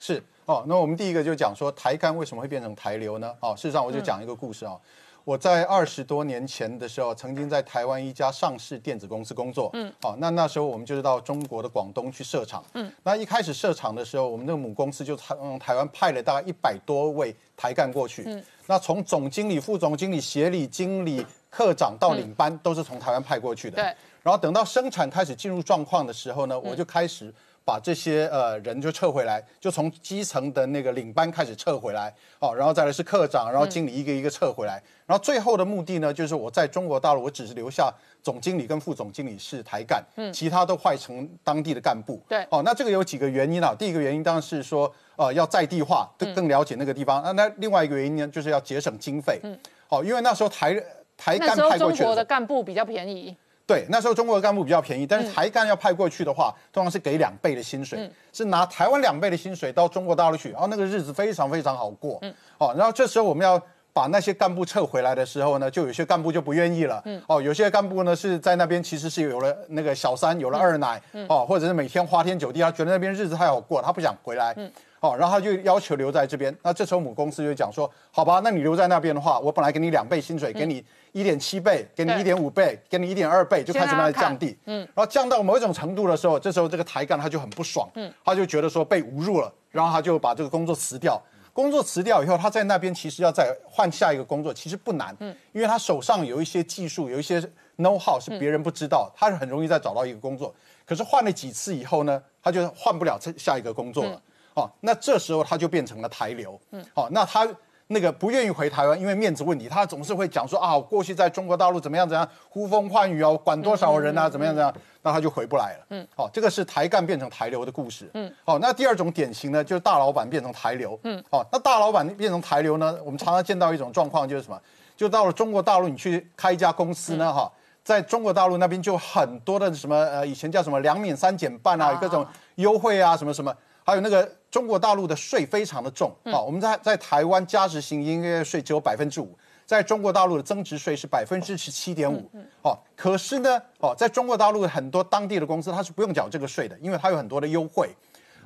是哦，那我们第一个就讲说台干为什么会变成台流呢？哦，事实上我就讲一个故事啊。我在20多年前的时候，曾经在台湾一家上市电子公司工作。哦，那时候我们就是到中国的广东去设厂。那一开始设厂的时候，我们那个母公司就从台湾派了大概100多位台干过去。那从总经理、副总经理、协理、经理、科长到领班，都是从台湾派过去的。然后等到生产开始进入状况的时候呢，我就开始。把这些人就撤回来，就从基层的那个领班开始撤回来，哦，然后再来是科长，然后经理一个一个撤回来，然后最后的目的呢，就是我在中国大陆我只是留下总经理跟副总经理是台干，其他都换成当地的干部。对，哦，那这个有几个原因啊，第一个原因当然是说要在地化，更了解那个地方。那另外一个原因呢，就是要节省经费。哦，因为那时候台台干派过去，中国的干部比较便宜。对，那时候中国的干部比较便宜，但是台干要派过去的话，通常是给2倍的薪水，是拿台湾2倍的薪水到中国大陆去，然后那个日子非常非常好过。哦，然后这时候我们要把那些干部撤回来的时候呢，就有些干部就不愿意了。哦，有些干部呢是在那边其实是有了那个小三，有了二奶，哦，或者是每天花天酒地，他觉得那边日子太好过，他不想回来。哦，然后他就要求留在这边。那这时候母公司就讲说，好吧，那你留在那边的话，我本来给你2倍薪水，给你1.7倍，给你1.5倍，给你1.2倍，就开始慢慢降低。然后降到某一种程度的时候，这时候这个台干他就很不爽，他就觉得说被侮辱了，然后他就把这个工作辞掉。工作辞掉以后，他在那边其实要再换下一个工作，其实不难，因为他手上有一些技术，有一些 know how 是别人不知道，他是很容易再找到一个工作。可是换了几次以后呢，他就换不了下一个工作了。哦，那这时候他就变成了台流，哦，那他那个不愿意回台湾，因为面子问题，他总是会讲说啊，我过去在中国大陆怎么样怎样，呼风唤雨啊，我管多少人啊，怎么样怎样，那他就回不来了，哦，这个是台干变成台流的故事，哦，那第二种典型呢，就是大老板变成台流，哦，那大老板变成台流呢，我们常常见到一种状况就是什么，就到了中国大陆你去开一家公司呢，哈。在中国大陆那边就很多的什么以前叫什么2免3减半啊，各种优惠啊，什么什么，还有那个中国大陆的税非常的重啊。我们在台湾加值型营业税只有5%，在中国大陆的增值税是17.5%哦。可是呢，哦，在中国大陆很多当地的公司它是不用缴这个税的，因为它有很多的优惠，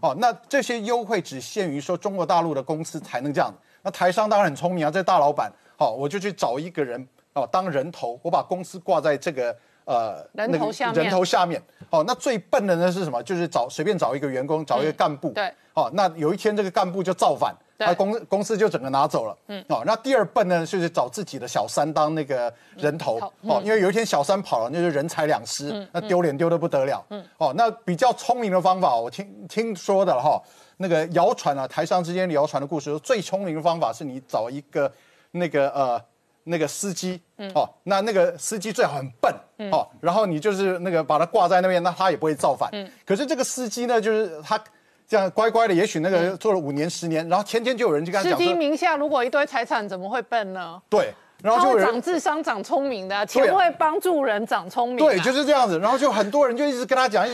哦，那这些优惠只限于说中国大陆的公司才能这样。那台商当然很聪明啊，这大老板，哦，我就去找一个人。哦，当人头，我把公司挂在这个人头下面。哦，那最笨的呢是什么？就是随便找一个员工，找一个干部。对。哦，那有一天这个干部就造反，那公司就整个拿走了。哦，那第二笨呢就是找自己的小三当那个人头。哦，因为有一天小三跑了，那就人财两失，那丢脸丢得不得了。哦，那比较聪明的方法，我听说的哈，那个谣传啊，台商之间谣传的故事，最聪明的方法是你找一个那个司机，哦，那个司机最好很笨，哦，然后你就是那个把他挂在那边，那他也不会造反。可是这个司机呢，就是他这样乖乖的，也许那个做了5年10年，然后前天就有人就跟他讲，司机名下如果一堆财产，怎么会笨呢？对，然后就有人长智商、长聪明的，啊，钱会帮助人长聪明，啊。对，就是这样子。然后就很多人就一直跟他讲，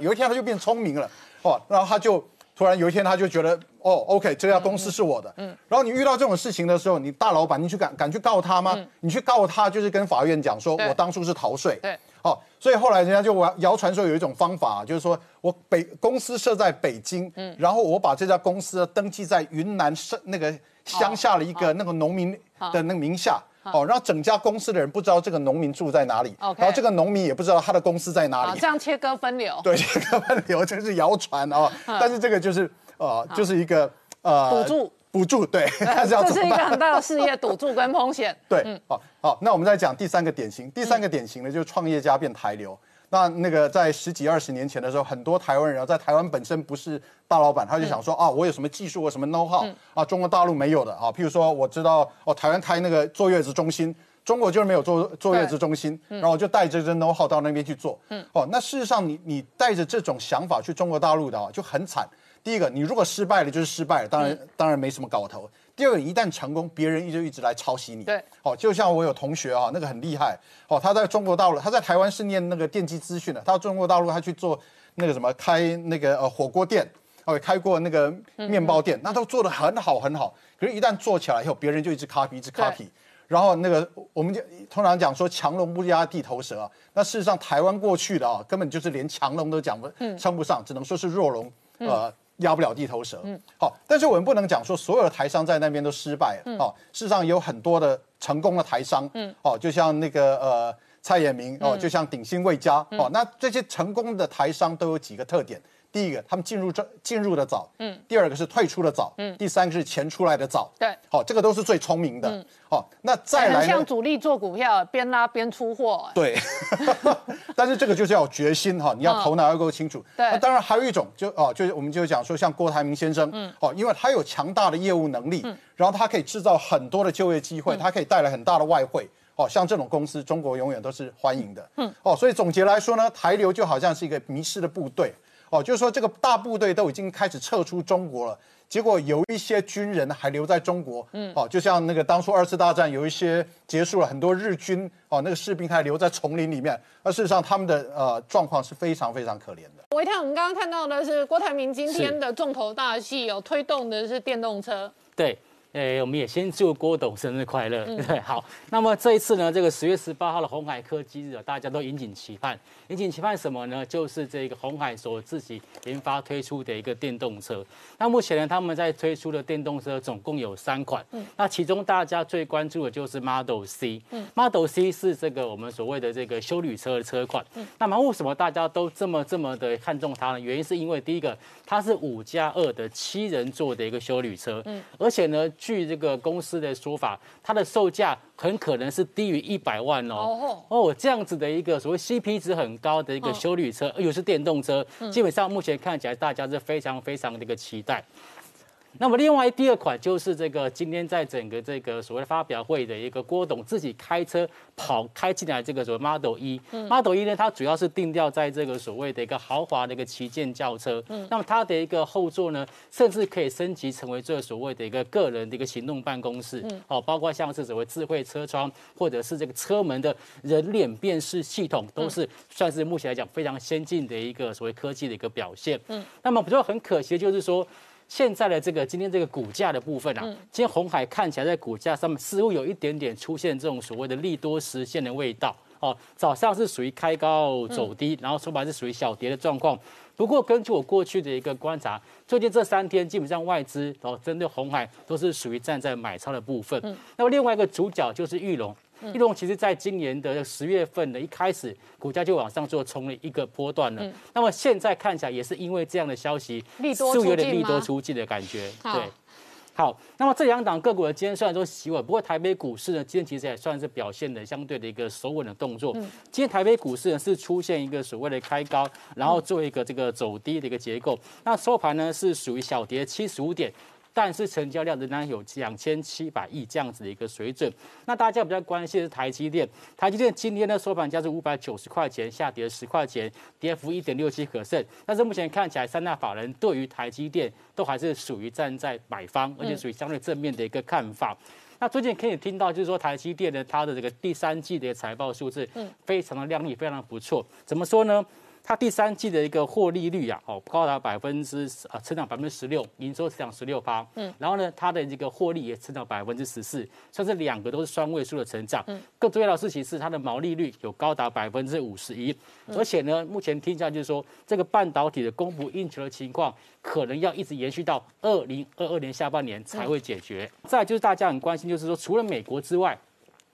有一天他就变聪明了，哦，然后他就突然有一天他就觉得。哦，OK， 这家公司是我的。然后你遇到这种事情的时候，你大老板，你敢去告他吗？你去告他，就是跟法院讲说，我当初是逃税。对，哦，所以后来人家就谣传说有一种方法，就是说我公司设在北京，然后我把这家公司登记在云南那个乡下的一个那个农民的那个名下。哦，让整家公司的人不知道这个农民住在哪里，然后这个农民也不知道他的公司在哪里。这样切割分流。对，切割分流这是谣传啊，但是这个就是。就是一个补助，对，这是一个很大的事业赌注跟风险。对，好，那我们再讲第三个典型呢，就是创业家变台流。那个在10几20年前的时候，很多台湾人啊，在台湾本身不是大老板，他就想说啊，我有什么技术，我什么 know how 啊，中国大陆没有的啊。譬如说，我知道哦，台湾开那个坐月子中心，中国就是没有坐月子中心，然后我就带着这 know how 到那边去做。哦，那事实上你带着这种想法去中国大陆的啊，就很惨。第一个，你如果失败了就是失败了，当然没什么搞头。第二个，一旦成功，别人就一直来抄袭你。对，哦，就像我有同学啊，那个很厉害，哦，他在中国大陆，他在台湾是念那个电机资讯的，他到中国大陆他去做那个什么开那个火锅店，哦，开过那个面包店，那都做得很好很好。可是，一旦做起来以后，别人就一直 copy。然后那个我们就通常讲说强龙不压地头蛇啊，那事实上台湾过去的啊，根本就是连强龙都称不上，只能说是弱龙。压不了地头蛇，好，但是我们不能讲说所有的台商在那边都失败了，哦，事实上有很多的成功的台商，哦，就像那个蔡衍明，哦，就像鼎新魏家，哦，那这些成功的台商都有几个特点，第一个，他们进入的早，第二个是退出的早，第三个是钱出来的早，对，好，这个都是最聪明的，哦，那再来呢，很像主力做股票，边拉边出货，对，但是这个就是要有决心哈，你要头脑要够清楚，对，那当然还有一种就是我们就讲说像郭台铭先生，哦，因为他有强大的业务能力，然后他可以制造很多的就业机会，他可以带来很大的外汇。哦，像这种公司，中国永远都是欢迎的。哦，所以总结来说呢，台流就好像是一个迷失的部队。哦，就是说这个大部队都已经开始撤出中国了，结果有一些军人还留在中国，就像那个当初二次大战有一些结束了，很多日军那个士兵还留在丛林里面，那事实上他们的状况是非常非常可怜的。我一看我们刚刚看到的是郭台铭今天的重头大戏，有推动的是电动车，对。我们也先祝郭董生日快乐，对，好。那么这一次呢，这个10月18号的鸿海科技日，大家都引颈期盼。引颈期盼什么呢？就是这个鸿海所自己研发推出的一个电动车。那目前呢，他们在推出的电动车总共有3款。那其中大家最关注的就是 Model C。Model C 是这个我们所谓的这个休旅车的车款。那么为什么大家都这么的看重它呢？原因是因为第一个，它是5+2的7人座的一个休旅车，而且呢。据这个公司的说法，它的售价很可能是低于100万哦。这样子的一个所谓 CP 值很高的一个休旅车，又是电动车，基本上目前看起来大家是非常非常的一个期待。那么另外第2款就是这个今天在整个这个所谓的发表会的一个郭董自己开车开进来这个所谓 Model E。Model E 呢，它主要是定调在这个所谓的一个豪华的一个旗舰轿车。那么它的一个后座呢，甚至可以升级成为这所谓的一个个人的一个行动办公室。包括像是所谓智慧车窗，或者是这个车门的人脸辨识系统，都是算是目前来讲非常先进的一个所谓科技的一个表现。那么比较很可惜的就是说。现在的这个今天这个股价的部分啊，今天鸿海看起来在股价上面似乎有一点点出现这种所谓的利多实现的味道哦。早上是属于开高走低，然后收盘是属于小跌的状况。不过根据我过去的一个观察，最近这3天基本上外资针对鸿海都是属于站在买超的部分。那么另外一个主角就是裕隆。裕隆其实在今年的10月份的一开始，股价就往上做冲了一个波段了。那么现在看起来也是因为这样的消息，似乎有点利多出尽的感觉。对，好，那么这2档个股呢，今天虽然说洗稳，不过台北股市呢，今天其实也算是表现的相对的一个守稳的动作。今天台北股市呢是出现一个所谓的开高，然后做一个这个走低的一个结构。那收盘呢是属于小跌75点。但是成交量仍然有2700亿这样子的一个水准。那大家比较关心的是台积电，台积电今天的收盘价是590块钱，下跌10块钱，跌幅1.67%。但是目前看起来，三大法人对于台积电都还是属于站在买方，而且属于相对正面的一个看法。那最近可以听到，就是说台积电呢，它的这个第3季的财报数字，非常的亮丽，非常不错。怎么说呢？它第3季的一个获利率啊，高达成长16%，营收成长16%，然后呢，它的这个获利也成长14%，算是2个都是双位数的成长。更重要的事情是，它的毛利率有高达51%，而且呢，目前听下就是说，这个半导体的供不应求的情况，可能要一直延续到2022年下半年才会解决。再来就是大家很关心，就是说除了美国之外。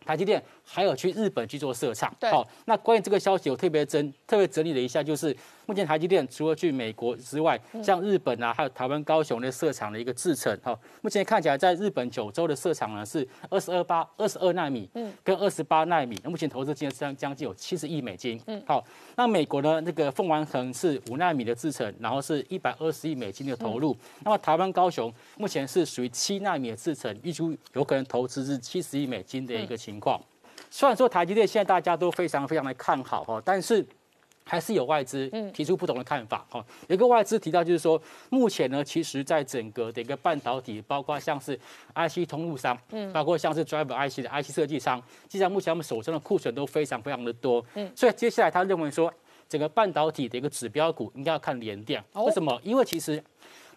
台积电还有去日本去做设厂，好，那关于这个消息，我特别整理了一下，就是目前台积电除了去美国之外，像日本啊，还有台湾高雄的设厂的一个制程，好，目前看起来在日本9州的设厂呢是22纳米，跟28纳米，那目前投资金额将近有70亿美金，好，那美国呢那个凤凰城是5纳米的制程，然后是120亿美金的投入，那么台湾高雄目前是属于7纳米的制程，预估有可能投资是70亿美金的一个情况。虽然说台积电现在大家都非常非常的看好，但是还是有外资提出不同的看法。有一个外资提到就是说，目前呢，其实在整个的一个半导体，包括像是 IC 通路商，包括像是 Driver IC 的 IC 设计商，其实目前他们手上的库存都非常非常的多。所以接下来他认为说，整个半导体的一个指标股应该要看联电。为什么？因为其实。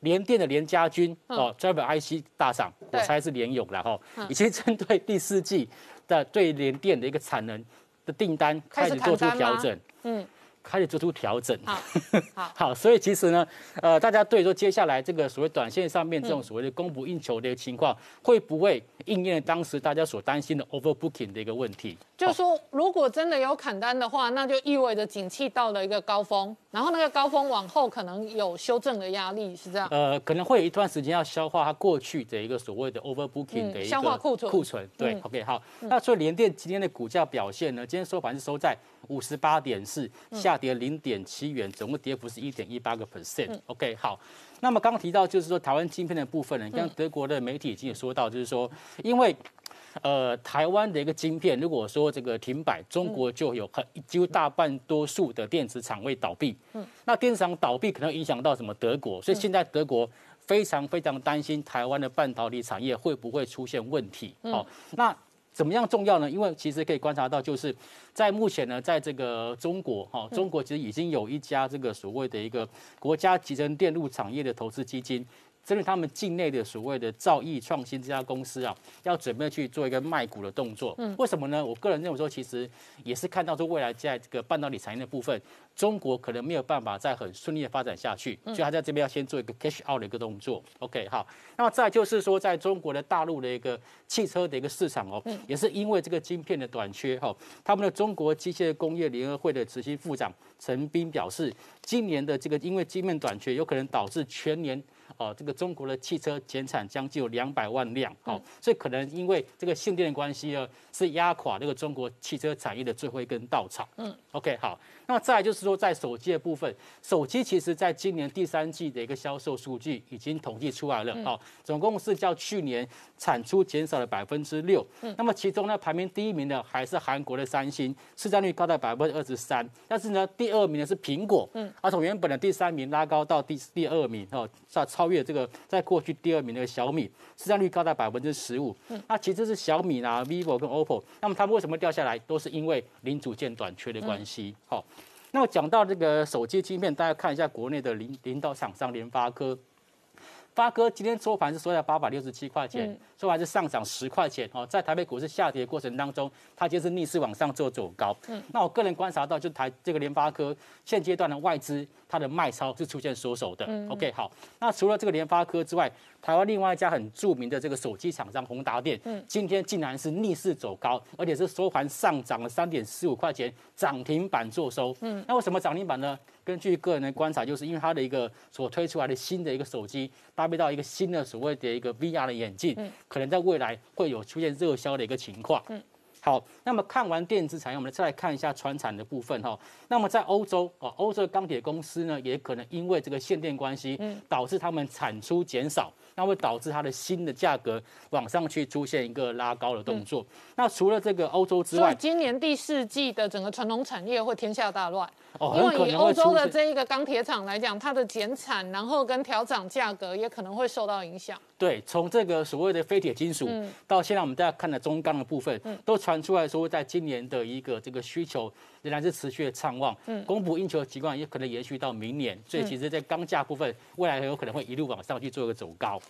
联电的联家军Driver IC 大厂，我猜是联咏了已经针对第4季的对联电的一个产能的订单开始做出调整，开始做出调整。好，所以其实呢，大家对说接下来这个所谓短线上面这种所谓的供不应求的情况，会不会应验当时大家所担心的 overbooking 的一个问题？就是说，如果真的有砍单的话，那就意味着景气到了一个高峰，然后那个高峰往后可能有修正的压力，是这样。可能会有一段时间要消化它过去的一个所谓的 overbooking 的一个消化库存。对，OK， 好。那所以联电今天的股价表现呢，今天收盘是收在58.4，下跌0.7元，总共跌幅是1.18%。OK， 好。那么刚刚提到就是说台湾晶片的部分呢，刚德国的媒体已经有说到，就是说因为。台湾的一个晶片，如果说这个停摆，中国就有几乎大半多数的电子厂会倒闭。那电子厂倒闭可能影响到什么德国，所以现在德国非常非常担心台湾的半导体产业会不会出现问题。好，那怎么样重要呢？因为其实可以观察到，就是在目前呢，在这个中国，中国其实已经有一家这个所谓的一个国家集成电路产业的投资基金。针对他们境内的所谓的兆易创新这家公司啊，要准备去做一个卖股的动作。为什么呢？我个人认为说，其实也是看到说未来在这个半导体产业的部分，中国可能没有办法再很顺利的发展下去，所以他在这边要先做一个 cash out 的一个动作。OK， 好，那么再就是说，在中国的大陆的一个汽车的一个市场哦，也是因为这个晶片的短缺哦，他们的中国机械工业联合会的执行副长陈斌表示，今年的这个因为晶片短缺，有可能导致全年。这个中国的汽车减产将近有200万辆，所以可能因为这个限电的关系呢，是压垮这个中国汽车产业的最后一根稻草。OK， 好，那再来就是说在手机的部分，手机其实在今年第三季的一个销售数据已经统计出来了，总共是较去年产出减少了6%，那么其中呢排名第一名的还是韩国的三星，市占率高达23%，但是呢第二名的是苹果，从原本的第三名拉高到第二名超越这个在过去第二名的小米，市占率高达15%。那其实是小米啊、vivo 跟 OPPO， 那么他们为什么掉下来，都是因为零组件短缺的关系。好，那我讲到这个手机晶片，大家看一下国内的领导厂商联发科。发哥今天收盘是收在867块钱，收盘是上涨10块钱哦。在台北股市下跌的过程当中，它今天是逆势往上做走高。那我个人观察到，就这个联发科现阶段的外资它的卖超是出现缩手的。OK， 好，那除了这个联发科之外，台湾另外一家很著名的这个手机厂商宏达电，今天竟然是逆势走高，而且是收盘上涨了3.45块钱，涨停板做收。那为什么涨停板呢？根据个人的观察，就是因为它的一个所推出来的新的一个手机，搭配到一个新的所谓的一个 VR 的眼镜，可能在未来会有出现热销的一个情况。好，那么看完电子产业，我们再来看一下传产的部分。那么在欧洲，欧洲钢铁公司呢，也可能因为这个限电关系，导致他们产出减少，那会导致它的新的价格往上去出现一个拉高的动作。那除了这个欧洲之外，所以今年第四季的整个传统产业会天下大乱。因为以欧洲的这一个钢铁厂来讲，它的减产，然后跟调涨价格也可能会受到影响。对，从这个所谓的非铁金属到现在我们大家看的中钢的部分，都传出来说，在今年的一个这个需求仍然是持续的畅旺，供不应求的情况也可能延续到明年，所以其实在钢价部分，未来有可能会一路往上去做一个走高。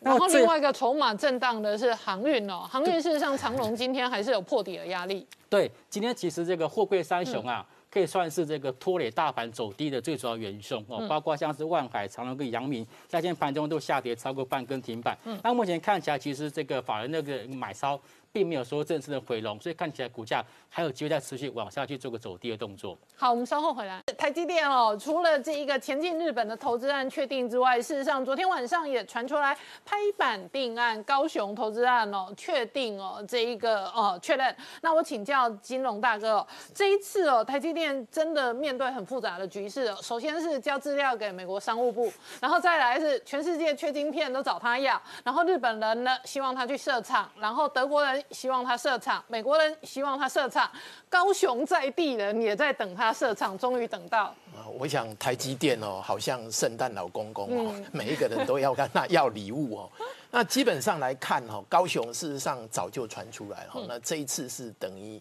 然后另外一个筹码震荡的是航运哦，航运事实上长荣今天还是有破底的压力。对，今天其实这个货柜三雄啊，可以算是这个拖累大盘走低的最主要元凶哦，包括像是万海、长荣跟阳明，在今天盘中都下跌超过半根停板。那目前看起来，其实这个法人那个买超并没有说正式的回笼，所以看起来股价还有机会再持续往下去做个走低的动作。好，我们稍后回来。台积电哦，除了这一个前进日本的投资案确定之外，事实上昨天晚上也传出来拍板定案，高雄投资案哦确定哦这一个确认。那我请教金融大哥哦，这一次哦台积电真的面对很复杂的局势哦，首先是交资料给美国商务部，然后再来是全世界缺晶片都找他要，然后日本人呢希望他去设厂，然后德国人希望他设厂，美国人希望他设厂，高雄在地人也在等他设厂，终于等到。我想台积电哦，好像圣诞老公公哦，每一个人都要跟他要礼物哦。那基本上来看哦，高雄事实上早就传出来了，那这一次是等于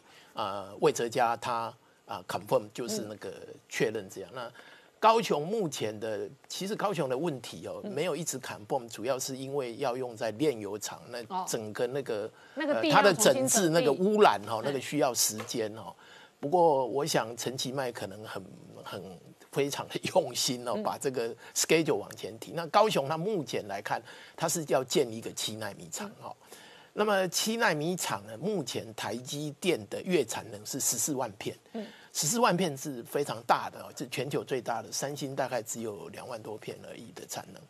魏哲家他confirm 就是那个确认这样。那高雄目前的，其实高雄的问题哦，没有一直砍泵，主要是因为要用在炼油厂，那整个那个它的整治那个污染哦，那个需要时间哦。不过我想陈其迈可能非常的用心哦，把这个 schedule 往前提。那高雄它目前来看，它是要建一个7奈米厂哦。那么7奈米厂呢，目前台积电的月产能是14万片。14万片是非常大的，是全球最大的，三星大概只有2万多片而已的产能。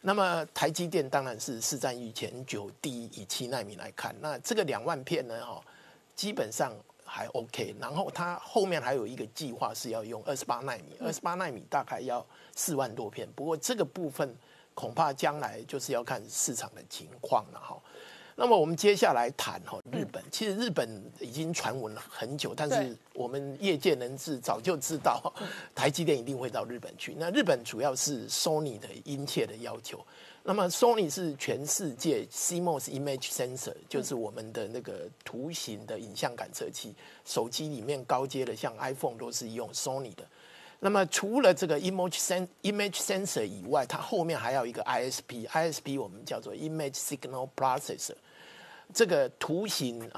那么台积电当然是市占率全球第一，以7奈米来看，那这个2万片呢，基本上还 OK。然后它后面还有一个计划是要用28奈米，28奈米大概要4万多片。不过这个部分恐怕将来就是要看市场的情况了。那么我们接下来谈日本，其实日本已经传闻了很久，但是我们业界人士早就知道，台积电一定会到日本去。那日本主要是 Sony 的殷切的要求。那么 Sony 是全世界 CMOS Image Sensor， 就是我们的那个图形的影像感测器，手机里面高阶的像 iPhone 都是用 Sony 的。那么除了这个 Image Sensor 以外，它后面还有一个 ISP， 我们叫做 Image Signal Processor， 这个图形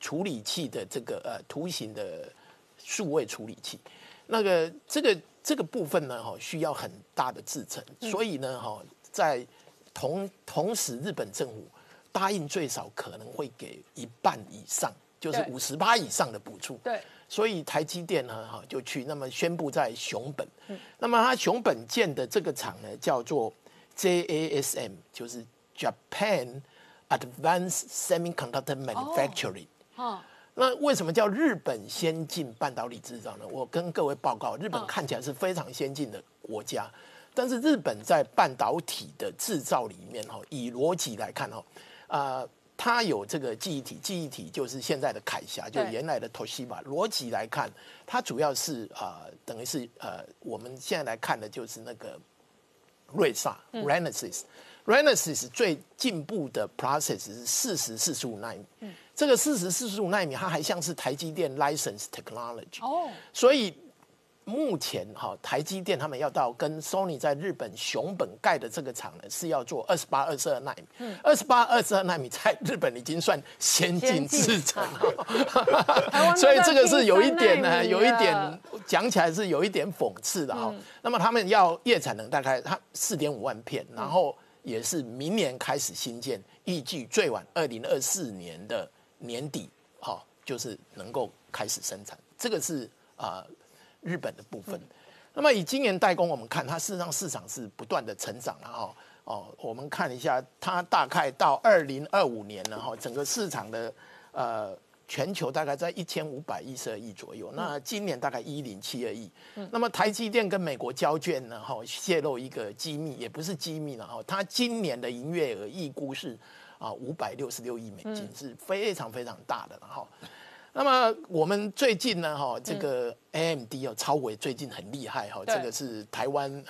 处理器的这个图形的数位处理器。那个这个部分呢，需要很大的制程，所以呢，在同时，日本政府答应最少可能会给一半以上，就是50%以上的补助。对，所以台积电呢，就去那么宣布在熊本，那么它熊本建的这个厂呢，叫做 JASM， 就是 Japan Advanced Semiconductor Manufacturing。哦。那为什么叫日本先进半导体制造呢？我跟各位报告，日本看起来是非常先进的国家，但是日本在半导体的制造里面，以逻辑来看，它有这个记忆体就是现在的凯霞，就原来的 Toshiba。逻辑来看，它主要是等于是我们现在来看的就是那个瑞萨 Renesis。Renesis 最进步的 process 是40、45奈米，这个40、45奈米它还像是台积电 license technology， 所以目前台积电他们要到跟 Sony 在日本熊本盖的这个厂呢，是要做28、22奈米，28、22奈米在日本已经算先进制程了，所以这个是有一点呢，有一点讲起来是有一点讽刺的哈。那么他们要月产能大概它4.5万片，然后也是明年开始新建，预计最晚2024年的年底，就是能够开始生产。这个是日本的部分。那么以今年代工，我们看它事实上市场是不断的成长了我们看一下，它大概到2025年了整个市场的全球大概在1512亿左右，那今年大概1072亿。那么台积电跟美国交卷呢，泄露一个机密，也不是机密了它今年的营业额预估是566亿美金，是非常非常大的那么我们最近呢，这个 AMD 超微最近很厉害这个是台湾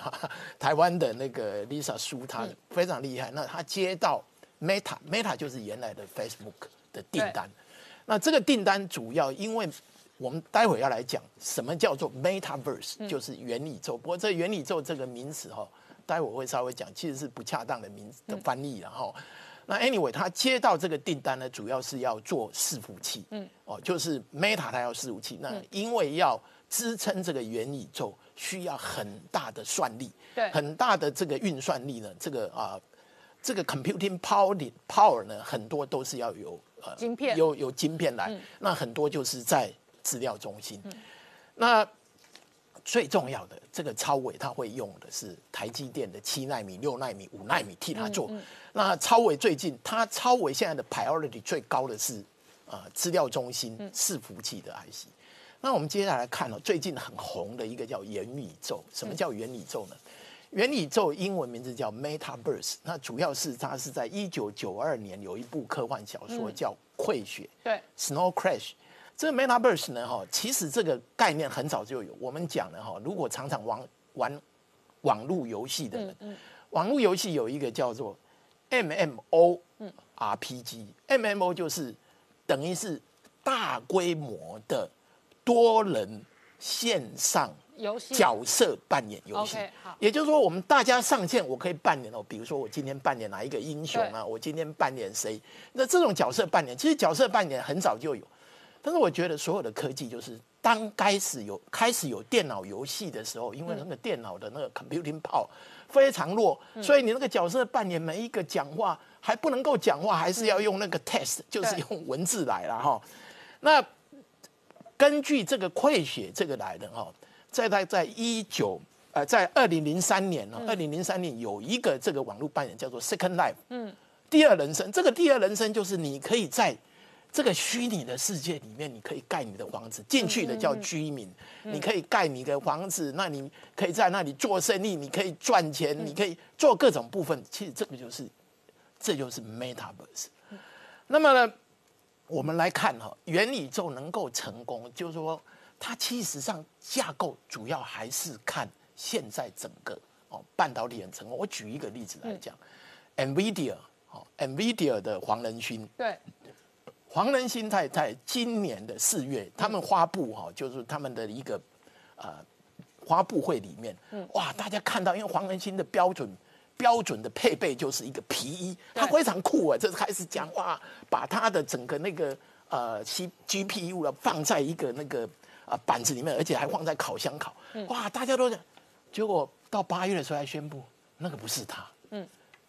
的那个 Lisa Su， 她非常厉害。那她接到 Meta 就是原来的 Facebook 的订单。那这个订单主要因为我们待会要来讲什么叫做 Metaverse， 就是元宇宙。不过这元宇宙这个名词待会会稍微讲，其实是不恰当的名的翻译那 anyway， 他接到这个订单呢，主要是要做伺服器，就是 Meta 它要伺服器。那因为要支撑这个元宇宙，需要很大的算力，很大的这个运算力呢，这个 computing power 呢，很多都是要有。晶片有晶片来，那很多就是在资料中心。那最重要的，这个超微它会用的是台积电的7奈米、6奈米、5奈米替它做。那超微最近，它超微现在的 priority 最高的是资料中心伺服器的 IC。那我们接下来看最近很红的一个叫元宇宙。什么叫元宇宙呢？元宇宙英文名字叫 Metaverse， 那主要是它是在1992年有一部科幻小说叫《溃雪》（Snow Crash）。这个 Metaverse 呢，其实这个概念很早就有。我们讲了如果常常玩网络游戏的人，网络游戏有一个叫做 MMORPG， MMO 就是等于是大规模的多人线上角色扮演游戏，也就是说，我们大家上线，我可以扮演比如说我今天扮演哪一个英雄啊，我今天扮演谁？那这种角色扮演，其实角色扮演很早就有，但是我觉得所有的科技就是当开始有电脑游戏的时候，因为那个电脑的那个 computing power 非常弱，所以你那个角色扮演每一个讲话还不能够讲话，还是要用那个 text， 就是用文字来了那根据这个溃血这个来的在2003年2003年有一个这个网络扮演叫做 Second Life， 第二人生。这个第二人生就是你可以在这个虚拟的世界里面，你可以盖你的房子，进去的叫居民，你可以盖你的房子，那你可以在那里做生意，你可以赚钱，你可以做各种部分。其实这个就是这就是 Metaverse。那么呢，我们来看哈，元宇宙能够成功，就是说它其实上架构主要还是看现在整个半导体很成功。我举一个例子来讲 ，NVIDIA 的黄仁勋，对，黄仁勋太太今年的4月，他们发布哈，就是他们的一个发布会里面，哇，大家看到，因为黄仁勋的标准的配备就是一个皮衣，它非常酷啊！这开始讲哇，把它的整个那个GPU 了放在一个那个板子里面，而且还放在烤箱烤，哇，大家都讲。结果到8月的时候还宣布那个不是它，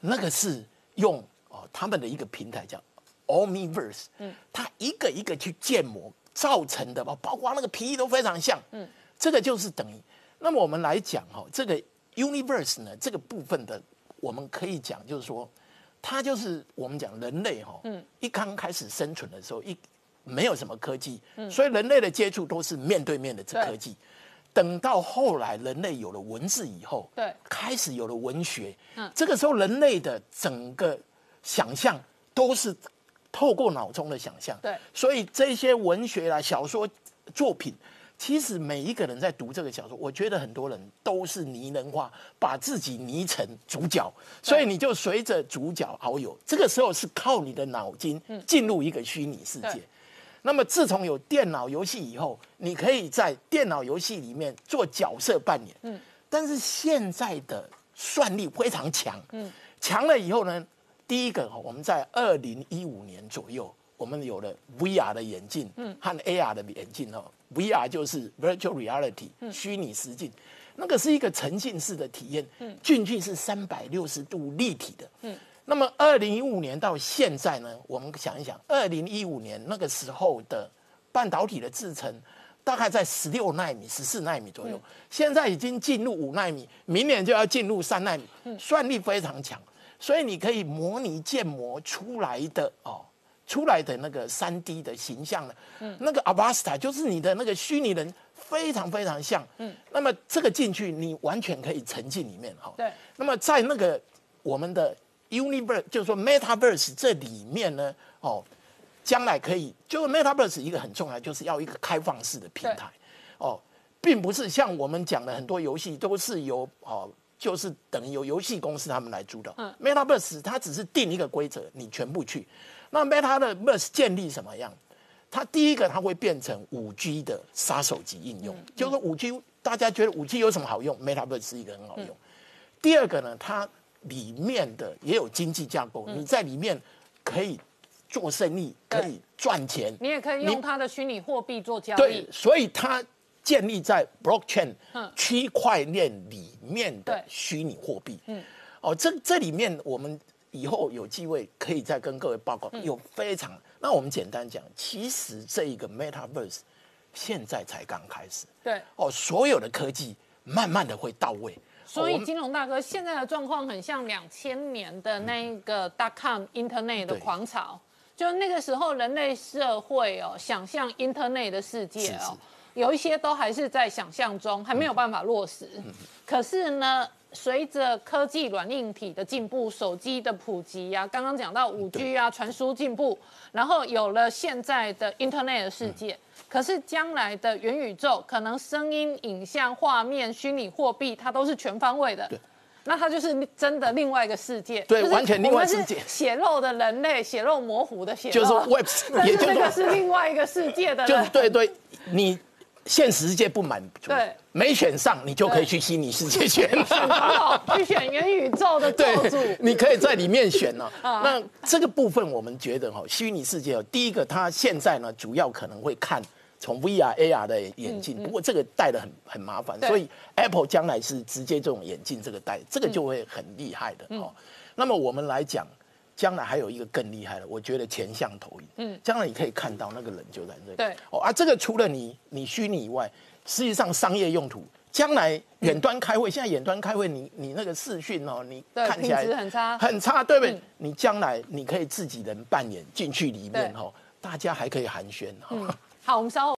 那个是用他们的一个平台叫 Omniverse，它一个一个去建模造成的吧，包括那个皮衣都非常像，这个就是等于。那么我们来讲哈，这个 Universe 呢，这个部分的。我们可以讲，就是说，它就是我们讲人类哈，一刚开始生存的时候，没有什么科技，所以人类的接触都是面对面的科技。等到后来人类有了文字以后，对，开始有了文学，这个时候人类的整个想象都是透过脑中的想象，对，所以这些文学啦、小说作品。其实每一个人在读这个小说，我觉得很多人都是拟人化，把自己拟成主角，所以你就随着主角遨游。这个时候是靠你的脑筋进入一个虚拟世界。那么自从有电脑游戏以后，你可以在电脑游戏里面做角色扮演。但是现在的算力非常强，强了以后呢，第一个我们在2015年左右。我们有了 VR 的眼镜和 AR 的眼镜哦 ，VR 就是 Virtual Reality 虚拟实境，那个是一个沉浸式的体验，进去是360度立体的。那么2015年到现在呢，我们想一想，2015年那个时候的半导体的制程大概在16奈米、14奈米左右，现在已经进入5奈米，明年就要进入3奈米，算力非常强，所以你可以模拟建模出来的那个3D 的形象了，那个 Avasta 就是你的那个虚拟人，非常非常像。那么这个进去，你完全可以沉浸里面哈。对。那么在那个我们的 Universe， 就是说 Metaverse 这里面呢，将来可以，就 Metaverse 一个很重要，就是要一个开放式的平台，并不是像我们讲的很多游戏都是由就是等于由游戏公司他们来主导。Metaverse 它只是定一个规则，你全部去。那 Meta 的 Verse 建立什么样？它第一个，它会变成5G 的杀手级应用，就是说5G， 大家觉得5G 有什么好用 ？Meta Verse 是一个很好用。第二个呢，它里面的也有经济架构，你在里面可以做生意，可以赚钱，你也可以用它的虚拟货币做交易。对，所以它建立在 blockchain 区块链里面的虚拟货币。这里面我们。以后有机会可以再跟各位报告，有非常。那我们简单讲，其实这一个 Metaverse 现在才刚开始。对，所有的科技慢慢的会到位。所以金融大哥现在的状况很像2000年的那个 dot-com Internet 的狂潮，就那个时候人类社会想象 Internet 的世界有一些都还是在想象中，还没有办法落实。可是呢？随着科技软硬体的进步，手机的普及啊，刚刚讲到5G 啊，传输进步，然后有了现在的 Internet 的世界。可是将来的元宇宙，可能声音、影像、画面、虚拟货币，它都是全方位的。那它就是真的另外一个世界，对，完全另外世界。血肉的人类，血肉模糊的血肉，就是 Web， 但是这个是另外一个世界的人，就是对对，你。现实世界不满足，对，没选上你就可以去虚拟世界选了，去选元宇宙的咒主，你可以在里面选了。那这个部分我们觉得虚拟世界第一个，它现在呢主要可能会看从 VR、AR 的眼镜，不过这个戴的很麻烦，所以 Apple 将来是直接这种眼镜这个戴，这个就会很厉害的。那么我们来讲。将来还有一个更厉害的，我觉得前向投影。将来你可以看到那个人就在这里。对，这个除了你虚拟以外，实际上商业用途，将来远端开会，现在远端开会，你那个视讯你看起来品质很差，很差，对不对？你将来你可以自己人扮演进去里面大家还可以寒暄。好，我们稍后。